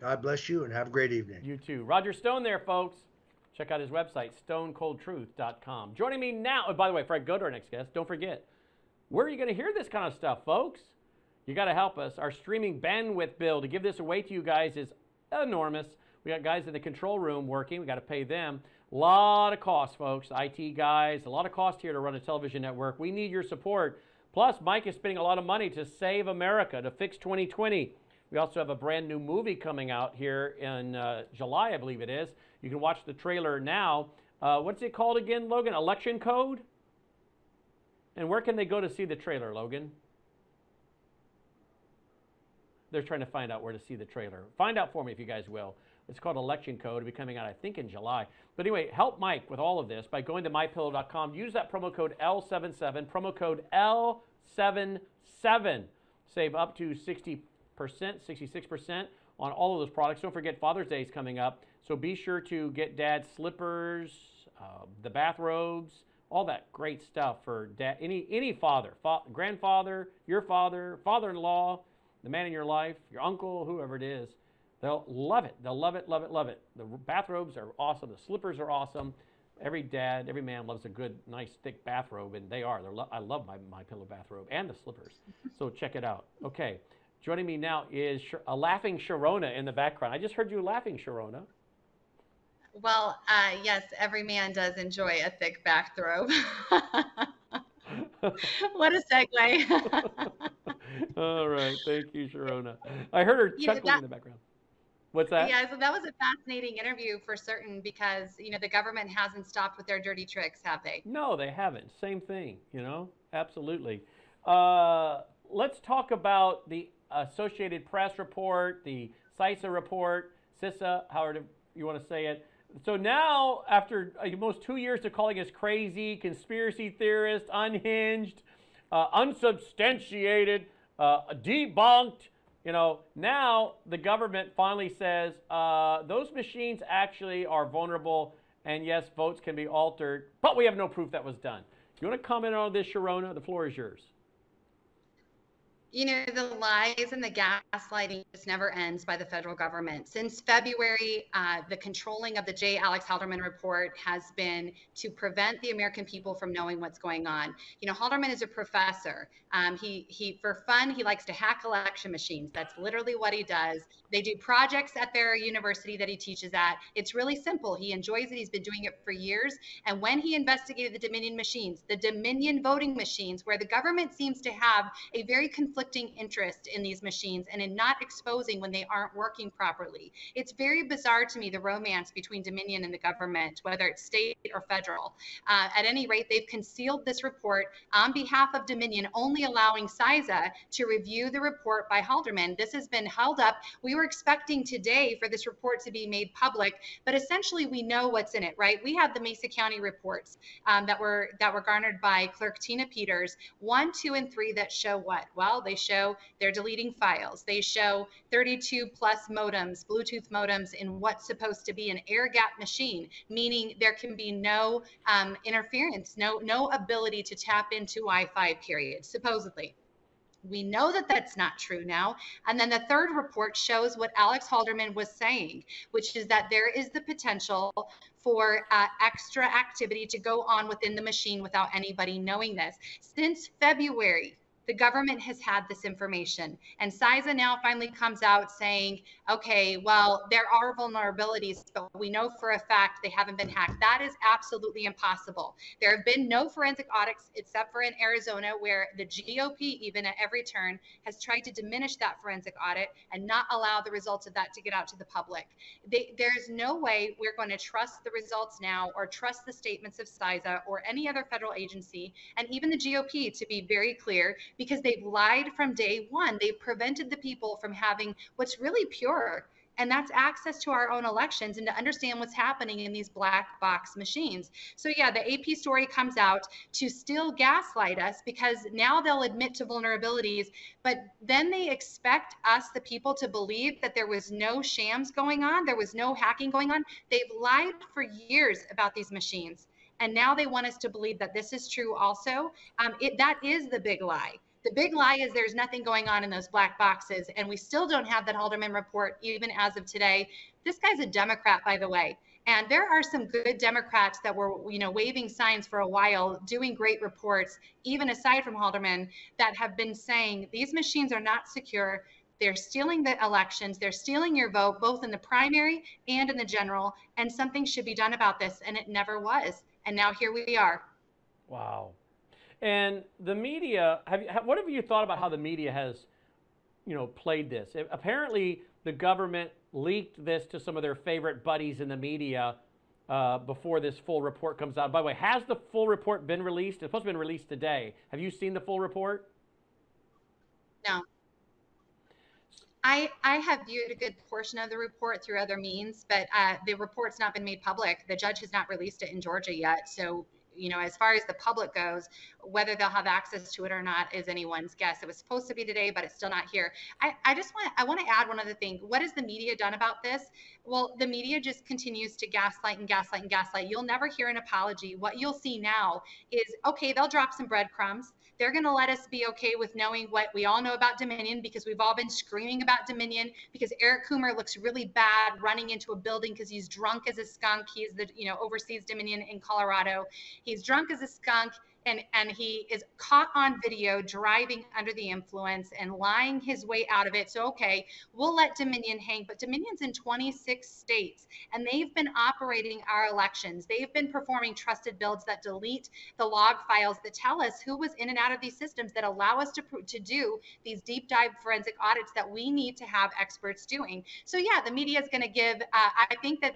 God bless you and have a great evening. You too. Roger Stone there, folks. Check out his website, stone cold truth dot com. Joining me now, oh, by the way, Frank, go to our next guest. Don't forget, where are you going to hear this kind of stuff, folks? You got to help us. Our streaming bandwidth bill to give this away to you guys is enormous. We got guys in the control room working. We got to pay them. A lot of cost, folks. I T guys, a lot of cost here to run a television network. We need your support. Plus, Mike is spending a lot of money to save America, to fix twenty twenty. We also have a brand new movie coming out here in uh, July, I believe it is. You can watch the trailer now. Uh, what's it called again, Logan? Election Code? And where can they go to see the trailer, Logan? They're trying to find out where to see the trailer. Find out for me if you guys will. It's called Election Code. It'll be coming out, I think, in July. But anyway, help Mike with all of this by going to my pillow dot com. Use that promo code L seventy-seven. Promo code L seventy-seven. Save up to sixty percent, sixty-six percent on all of those products. Don't forget, Father's Day is coming up. So be sure to get Dad's slippers, uh, the bathrobes, all that great stuff for Dad. Any, any father, fa grandfather, your father, father-in-law, the man in your life, your uncle, whoever it is. They'll love it. They'll love it, love it, love it. The bathrobes are awesome. The slippers are awesome. Every dad, every man loves a good, nice, thick bathrobe, and they are. They're lo I love my, my pillow bathrobe and the slippers, so check it out. Okay, joining me now is Sh a laughing Sharona in the background. I just heard you laughing, Sharona. Well, uh, yes, every man does enjoy a thick bathrobe. What a segue. All right, thank you, Sharona. I heard her chuckling yeah, in the background. What's that? Yeah, so that was a fascinating interview for certain because, you know, the government hasn't stopped with their dirty tricks, have they? No, they haven't. Same thing, you know, absolutely. Uh, let's talk about the Associated Press report, the CISA report, CISA, however you want to say it. So now, after almost two years of calling us crazy, conspiracy theorist, unhinged, uh, unsubstantiated, uh, debunked, you know, now the government finally says uh, those machines actually are vulnerable, and yes, votes can be altered, but we have no proof that was done. You want to comment on this, Sharona? The floor is yours. You know, the lies and the gaslighting just never ends by the federal government. Since February, uh, the controlling of the J. Alex Halderman report has been to prevent the American people from knowing what's going on. You know, Halderman is a professor. Um, he, he, for fun, he likes to hack election machines. That's literally what he does. They do projects at their university that he teaches at. It's really simple. He enjoys it. He's been doing it for years. And when he investigated the Dominion machines, the Dominion voting machines, where the government seems to have a very conflicting interest in these machines and in not exposing when they aren't working properly. It's very bizarre to me, the romance between Dominion and the government, whether it's state or federal. Uh, at any rate, they've concealed this report on behalf of Dominion, only allowing CISA to review the report by Halderman. This has been held up. We were expecting today for this report to be made public, but essentially we know what's in it, right? We have the Mesa County reports um, that were that were garnered by Clerk Tina Peters, one, two, and three that show what? Well, they They show they're deleting files. They show thirty-two plus modems, Bluetooth modems in what's supposed to be an air gap machine, meaning there can be no um, interference, no, no ability to tap into Wi-Fi, period, supposedly. We know that that's not true now. And then the third report shows what Alex Halderman was saying, which is that there is the potential for uh, extra activity to go on within the machine without anybody knowing this. Since February, The government has had this information. And C I S A now finally comes out saying, okay, well, there are vulnerabilities, but we know for a fact they haven't been hacked. That is absolutely impossible. There have been no forensic audits except for in Arizona, where the G O P, even at every turn, has tried to diminish that forensic audit and not allow the results of that to get out to the public. They, there's no way we're going to trust the results now or trust the statements of C I S A or any other federal agency, and even the G O P, to be very clear, because they've lied from day one. They've prevented the people from having what's really pure, and that's access to our own elections and to understand what's happening in these black box machines. So yeah, the A P story comes out to still gaslight us, because now they'll admit to vulnerabilities, but then they expect us, the people, to believe that there was no shams going on, there was no hacking going on. They've lied for years about these machines, and now they want us to believe that this is true also. Um, it, that is the big lie. The big lie is there's nothing going on in those black boxes, and we still don't have that Haldeman report even as of today. This guy's a Democrat, by the way, and there are some good Democrats that were, you know, waving signs for a while, doing great reports, even aside from Haldeman, that have been saying these machines are not secure. They're stealing the elections. They're stealing your vote, both in the primary and in the general, and something should be done about this, and it never was. And now here we are. Wow. And the media, have you, what have you thought about how the media has, you know, played this? It, apparently, the government leaked this to some of their favorite buddies in the media uh, before this full report comes out. By the way, has the full report been released? It's supposed to be released today. Have you seen the full report? No. I, I have viewed a good portion of the report through other means, but uh, the report's not been made public. The judge has not released it in Georgia yet, so... You know, as far as the public goes, whether they'll have access to it or not is anyone's guess. It was supposed to be today, but it's still not here. I, I just want I want to add one other thing. What has the media done about this? Well, the media just continues to gaslight and gaslight and gaslight. You'll never hear an apology. What you'll see now is, okay, they'll drop some breadcrumbs. They're going to let us be okay with knowing what we all know about Dominion, because we've all been screaming about Dominion, because Eric Coomer looks really bad running into a building because he's drunk as a skunk. He's the, you know, oversees Dominion in Colorado. He's drunk as a skunk, and, and he is caught on video driving under the influence and lying his way out of it. So, okay, we'll let Dominion hang, but Dominion's in twenty-six states, and they've been operating our elections. They've been performing trusted builds that delete the log files that tell us who was in and out of these systems, that allow us to, to do these deep dive forensic audits that we need to have experts doing. So, yeah, the media is going to give, uh, I think that,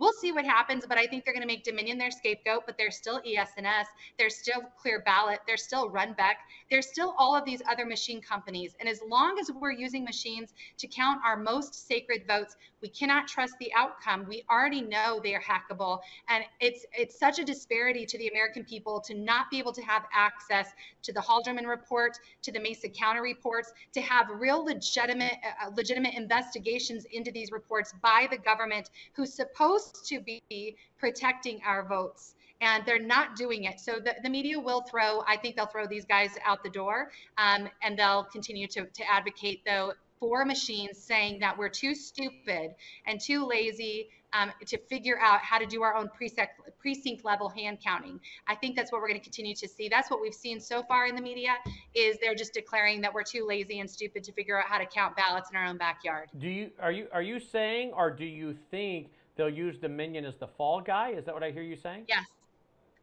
we'll see what happens, but I think they're going to make Dominion their scapegoat, but they're still E S N S, they're still Clear Ballot, they're still Runback, they're still all of these other machine companies. And as long as we're using machines to count our most sacred votes, we cannot trust the outcome. We already know they are hackable. And it's it's such a disparity to the American people to not be able to have access to the Haldeman report, to the Mesa County reports, to have real legitimate, uh, legitimate investigations into these reports by the government, who's supposed to be protecting our votes, and they're not doing it. So the, the media will throw, I think they'll throw these guys out the door, um, and they'll continue to, to advocate, though, for machines, saying that we're too stupid and too lazy um, to figure out how to do our own precinct, precinct level hand counting. I think that's what we're going to continue to see. That's what we've seen so far in the media, is they're just declaring that we're too lazy and stupid to figure out how to count ballots in our own backyard. Do you, are you, are you saying, or do you think they'll use Dominion as the fall guy? Is that what I hear you saying? Yes,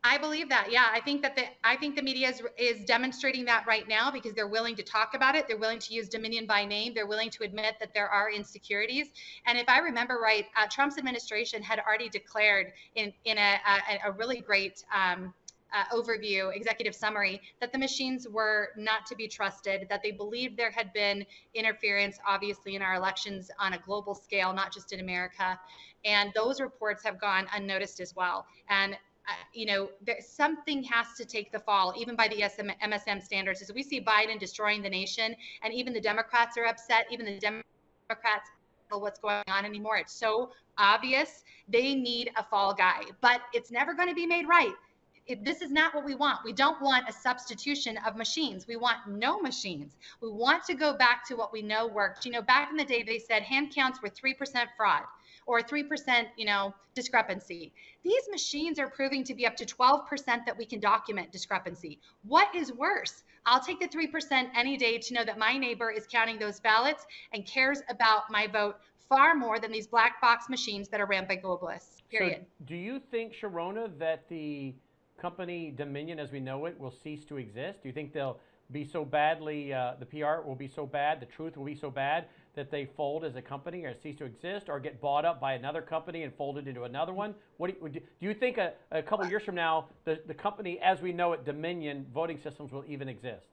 I believe that. Yeah, I think that the I think the media is is demonstrating that right now, because they're willing to talk about it. They're willing to use Dominion by name. They're willing to admit that there are insecurities. And if I remember right, uh, Trump's administration had already declared in in a a, a really great Um, Uh, overview, executive summary, that the machines were not to be trusted, that they believed there had been interference, obviously, in our elections on a global scale, not just in America. And those reports have gone unnoticed as well. And, uh, you know, there, something has to take the fall, even by the M S M standards. As we see Biden destroying the nation, and even the Democrats are upset, even the Democrats what's going on anymore. It's so obvious. They need a fall guy, but it's never going to be made right. If this is not what we want. We don't want a substitution of machines. We want no machines. We want to go back to what we know worked. You know, back in the day, they said hand counts were three percent fraud or three percent, you know, discrepancy. These machines are proving to be up to twelve percent that we can document discrepancy. What is worse? I'll take the three percent any day to know that my neighbor is counting those ballots and cares about my vote far more than these black box machines that are ran by globalists, period. So do you think, Sharona, that the company Dominion as we know it will cease to exist? Do you think they'll be so badly, uh, the P R will be so bad, the truth will be so bad that they fold as a company or cease to exist or get bought up by another company and folded into another one? What do you, do you think a, a couple of years from now, the, the company as we know it, Dominion Voting Systems, will even exist?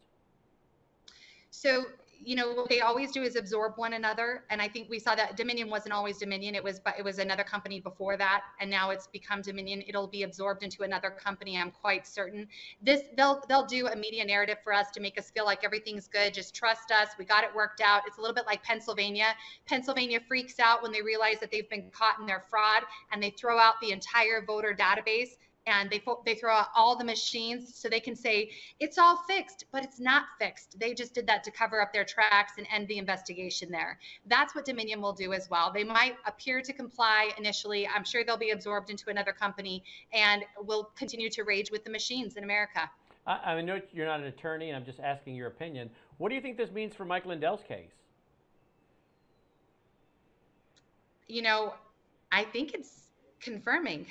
So, you know, what they always do is absorb one another. And I think we saw that Dominion wasn't always Dominion. It was, but it was another company before that. And now it's become Dominion. It'll be absorbed into another company, I'm quite certain. This, they'll, they'll do a media narrative for us to make us feel like everything's good. Just trust us. We got it worked out. It's a little bit like Pennsylvania. Pennsylvania freaks out when they realize that they've been caught in their fraud and they throw out the entire voter database. And they, they throw out all the machines so they can say, it's all fixed, but it's not fixed. They just did that to cover up their tracks and end the investigation there. That's what Dominion will do as well. They might appear to comply initially. I'm sure they'll be absorbed into another company and will continue to rage with the machines in America. I, I know you're not an attorney, and I'm just asking your opinion. What do you think this means for Mike Lindell's case? You know, I think it's confirming.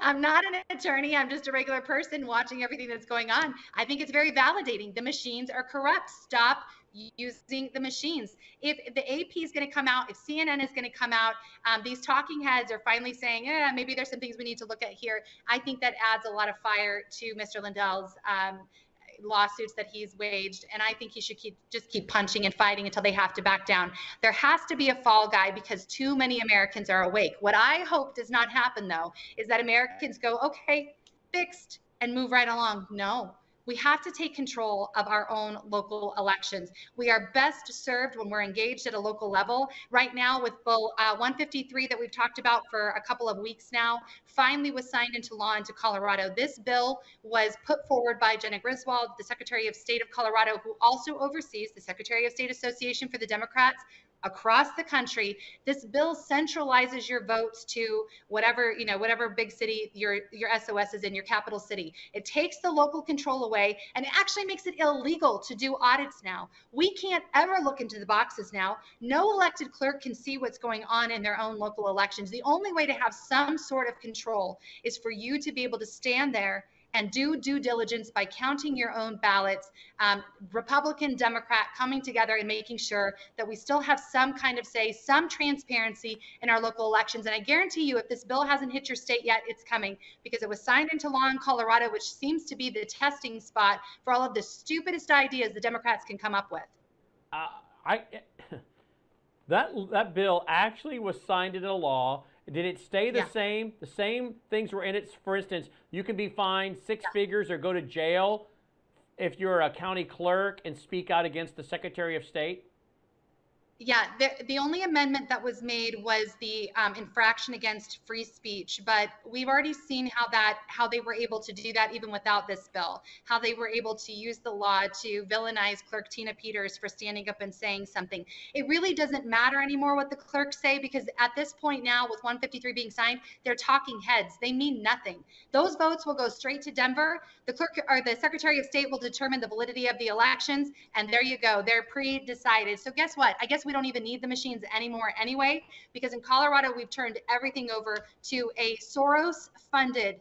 I'm not an attorney. I'm just a regular person watching everything that's going on. I think it's very validating. The machines are corrupt. Stop using the machines. If the A P is going to come out, if C N N is going to come out, um, these talking heads are finally saying, eh, maybe there's some things we need to look at here. I think that adds a lot of fire to Mister Lindell's um, lawsuits that he's waged, and I think he should keep just keep punching and fighting until they have to back down. There has to be a fall guy because too many Americans are awake. What I hope does not happen, though, is that Americans go, okay, fixed, and move right along. No. We have to take control of our own local elections. We are best served when we're engaged at a local level. Right now with Bill uh, one fifty-three that we've talked about for a couple of weeks now, finally was signed into law into Colorado. This bill was put forward by Jenna Griswold, the Secretary of State of Colorado, who also oversees the Secretary of State Association for the Democrats across the country. This bill centralizes your votes to whatever, you know, whatever big city your your S O S is in, your capital city. It takes the local control away, and it actually makes it illegal to do audits now. We can't ever look into the boxes now. No elected clerk can see what's going on in their own local elections. The only way to have some sort of control is for you to be able to stand there and do due diligence by counting your own ballots, um, Republican, Democrat, coming together and making sure that we still have some kind of say, some transparency in our local elections. And I guarantee you, if this bill hasn't hit your state yet, it's coming, because it was signed into law in Colorado, which seems to be the testing spot for all of the stupidest ideas the Democrats can come up with. Uh, I, that, that bill actually was signed into law. Did it stay the yeah. same? The same things were in it. For instance, you can be fined six yeah. figures or go to jail if you're a county clerk and speak out against the Secretary of State? Yeah, the, the only amendment that was made was the um, infraction against free speech. But we've already seen how that how they were able to do that even without this bill, how they were able to use the law to villainize Clerk Tina Peters for standing up and saying something. It really doesn't matter anymore what the clerks say, because at this point now, with one fifty-three being signed, they're talking heads. They mean nothing. Those votes will go straight to Denver. The clerk or the Secretary of State will determine the validity of the elections. And there you go. They're pre-decided. So guess what? I guess we don't even need the machines anymore anyway, because in Colorado, we've turned everything over to a Soros-funded,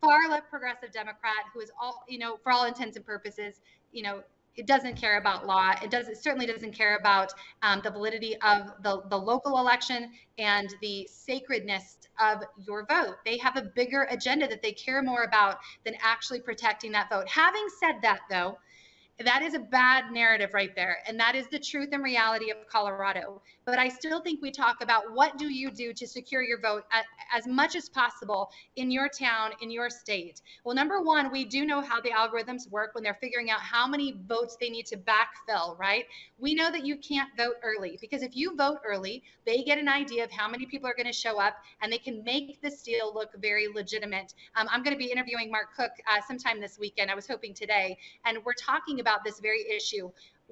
far-left progressive Democrat who is all, you know, for all intents and purposes, you know, it doesn't care about law. It does. It certainly doesn't care about um, the validity of the, the local election and the sacredness of your vote. They have a bigger agenda that they care more about than actually protecting that vote. Having said that, though, That is a bad narrative right there. And that is the truth and reality of Colorado. But I still think we talk about what do you do to secure your vote at, as much as possible in your town, in your state. Well, number one, we do know how the algorithms work when they're figuring out how many votes they need to backfill, right? We know that you can't vote early, because if you vote early, they get an idea of how many people are going to show up, and they can make this deal look very legitimate. Um, I'm going to be interviewing Mark Cook uh, sometime this weekend. I was hoping today. And we're talking about about this very issue.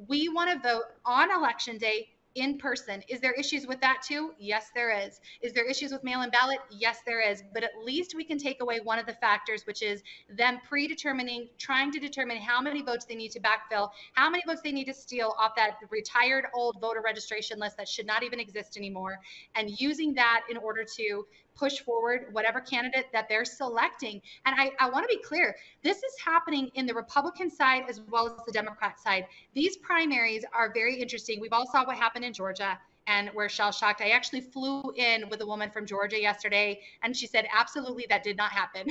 We want to vote on election day in person. Is there issues with that too? Yes, there is. Is there issues with mail-in ballot? Yes, there is. But at least we can take away one of the factors, which is them predetermining, trying to determine how many votes they need to backfill, how many votes they need to steal off that retired old voter registration list that should not even exist anymore, and using that in order to push forward whatever candidate that they're selecting. And I, I want to be clear, this is happening in the Republican side as well as the Democrat side. These primaries are very interesting. We've all saw what happened in Georgia, and we're shell-shocked. I actually flew in with a woman from Georgia yesterday, and she said, absolutely, that did not happen.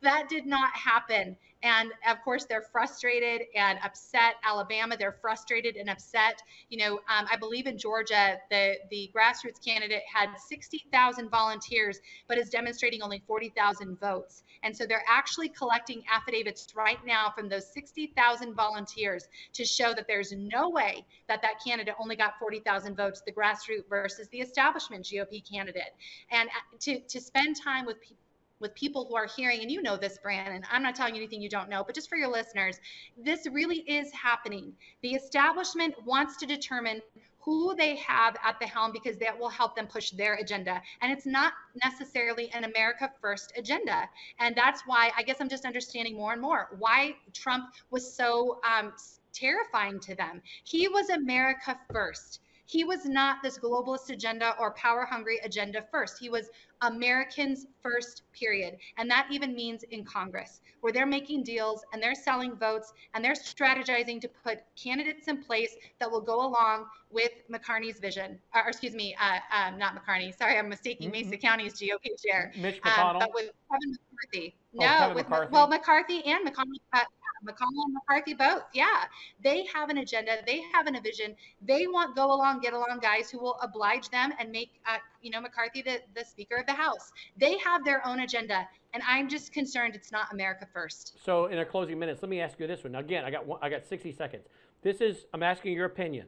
That did not happen. And of course, they're frustrated and upset. Alabama, they're frustrated and upset. You know, um, I believe in Georgia, the, the grassroots candidate had sixty thousand volunteers, but is demonstrating only forty thousand votes. And so they're actually collecting affidavits right now from those sixty thousand volunteers to show that there's no way that that candidate only got forty thousand votes, the grassroots versus the establishment G O P candidate. And to, to spend time with people, with people who are hearing, and you know this, Brandon, I'm not telling you anything you don't know, but just for your listeners, this really is happening. The establishment wants to determine who they have at the helm, because that will help them push their agenda. And it's not necessarily an America First agenda. And that's why I guess I'm just understanding more and more why Trump was so um, terrifying to them. He was America First. He was not this globalist agenda or power-hungry agenda first. He was Americans first, period. And that even means in Congress, where they're making deals and they're selling votes and they're strategizing to put candidates in place that will go along with McCarney's vision, or excuse me, uh, um, not McCarney, sorry, I'm mistaking mm-hmm. Mesa County's G O P chair. Mitch McConnell. Um, but with Kevin McCarthy. No, oh, Kevin with McCarthy. Well, McCarthy and McConnell. Uh, McConnell and McCarthy both, yeah. They have an agenda. They have an, a vision. They want go-along, get-along guys who will oblige them and make, uh, you know, McCarthy the, the Speaker of the House. They have their own agenda, and I'm just concerned it's not America First. So in our closing minutes, let me ask you this one. Now, again, I got one, I got sixty seconds. This is, I'm asking your opinion.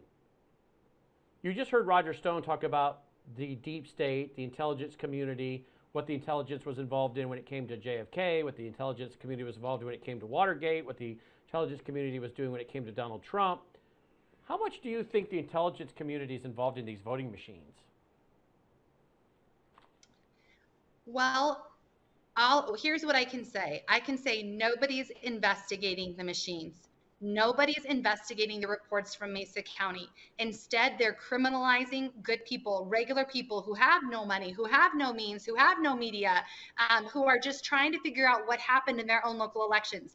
You just heard Roger Stone talk about the deep state, the intelligence community, what the intelligence was involved in when it came to J F K, what the intelligence community was involved in when it came to Watergate, what the intelligence community was doing when it came to Donald Trump. How much do you think the intelligence community is involved in these voting machines? Well, I'll, here's what I can say. I can say nobody's investigating the machines. Nobody's investigating the reports from Mesa County. Instead, they're criminalizing good people, regular people who have no money, who have no means, who have no media, um, who are just trying to figure out what happened in their own local elections.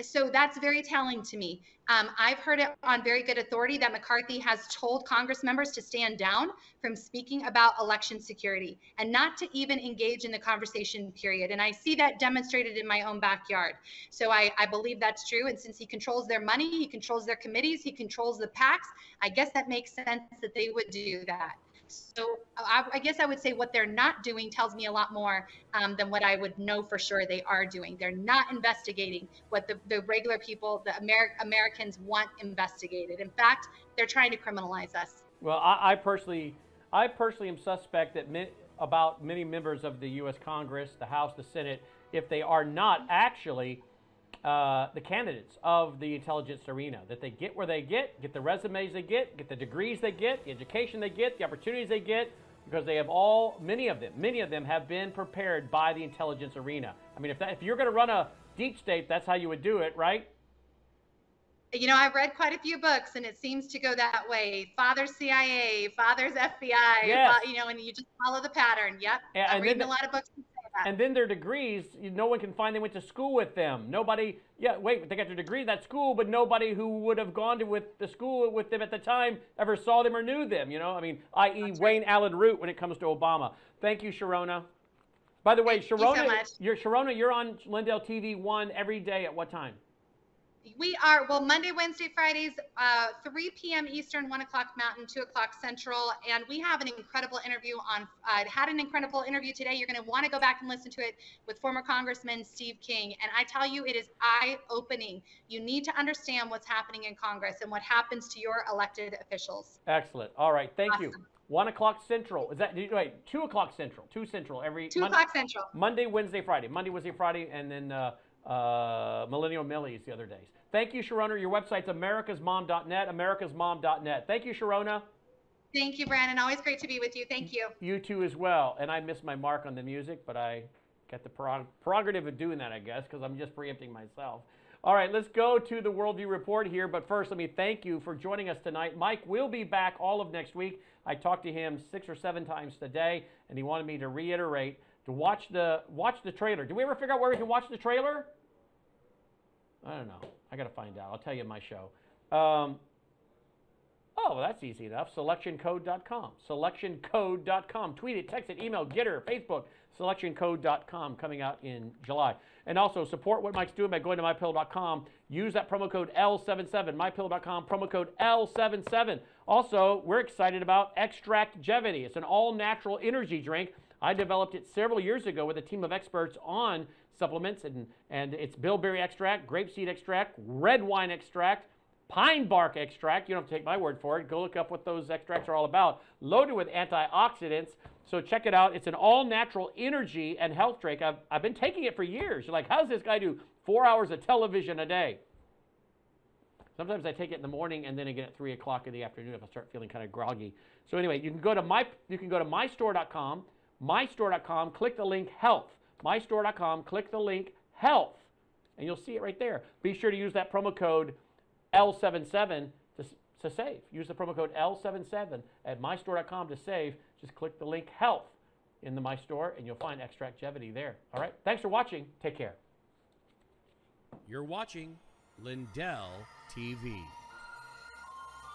So that's very telling to me. Um, I've heard it on very good authority that McCarthy has told Congress members to stand down from speaking about election security and not to even engage in the conversation, period. And I see that demonstrated in my own backyard. So I, I believe that's true. And since he controls their money, he controls their committees, he controls the PACs, I guess that makes sense that they would do that. So I, I guess I would say what they're not doing tells me a lot more um, than what I would know for sure they are doing. They're not investigating what the, the regular people, the Amer- Americans want investigated. In fact, they're trying to criminalize us. Well, I, I personally, I personally am suspect that mi- about many members of the U S Congress, the House, the Senate, if they are not actually uh, the candidates of the intelligence arena, that they get where they get, get the resumes they get, get the degrees they get, the education they get, the opportunities they get, because they have all, many of them, many of them have been prepared by the intelligence arena. I mean, if that, if you're going to run a deep state, that's how you would do it, right? You know, I've read quite a few books, and it seems to go that way. Father C I A, father's F B I, yes. You know, and you just follow the pattern. Yep. And, I'm and reading the, a lot of books. And then their degrees, no one can find they went to school with them. Nobody, yeah, wait, they got their degree at that school, but nobody who would have gone to with the school with them at the time ever saw them or knew them, you know? I mean, that is. That's Wayne right. Allen Root when it comes to Obama. Thank you, Sharona. By the way, Thank Sharona, you so you're, Sharona, you're on Lindell T V one every day at what time? We are, well, Monday, Wednesday, Fridays, uh, three p m Eastern, one o'clock Mountain, two o'clock Central. And we have an incredible interview on, I uh, had an incredible interview today. You're going to want to go back and listen to it with former Congressman Steve King. And I tell you, it is eye-opening. You need to understand what's happening in Congress and what happens to your elected officials. Excellent. All right. Thank awesome. you. one o'clock Central. Is that, wait, two o'clock Central. two Central every two o'clock Central. Monday, Wednesday, Friday. Monday, Wednesday, Friday, and then uh, uh, Millennial Millies the other days. Thank you, Sharona. Your website's americas mom dot net, americas mom dot net. Thank you, Sharona. Thank you, Brandon. Always great to be with you. Thank you. You too as well. And I missed my mark on the music, but I got the prerog prerogative of doing that, I guess, because I'm just preempting myself. All right, let's go to the Worldview Report here. But first, let me thank you for joining us tonight. Mike will be back all of next week. I talked to him six or seven times today, and he wanted me to reiterate to watch the, watch the trailer. Did we ever figure out where we can watch the trailer? I don't know. I got to find out. I'll tell you in my show. Um, oh, well, that's easy enough. selection code dot com. selection code dot com. Tweet it, text it, email, Getter, Facebook. selection code dot com coming out in July. And also support what Mike's doing by going to my pillow dot com. Use that promo code L seventy-seven. my pillow dot com, promo code L seventy-seven. Also, we're excited about Extractgevity. It's an all-natural energy drink. I developed it several years ago with a team of experts on supplements, and, and it's bilberry extract, grapeseed extract, red wine extract, pine bark extract. You don't have to take my word for it. Go look up what those extracts are all about. Loaded with antioxidants. So check it out. It's an all-natural energy and health drink. I've, I've been taking it for years. You're like, how does this guy do four hours of television a day? Sometimes I take it in the morning and then again at three o'clock in the afternoon if I start feeling kind of groggy. So anyway, you can go to my, you can go to my store dot com, my store dot com, click the link health. my store dot com, click the link health, and you'll see it right there. Be sure to use that promo code L seventy-seven to, to save. Use the promo code L seventy-seven at my store dot com to save. Just click the link health in the My Store, and you'll find Extractgevity there. All right, thanks for watching. Take care. You're watching Lindell T V.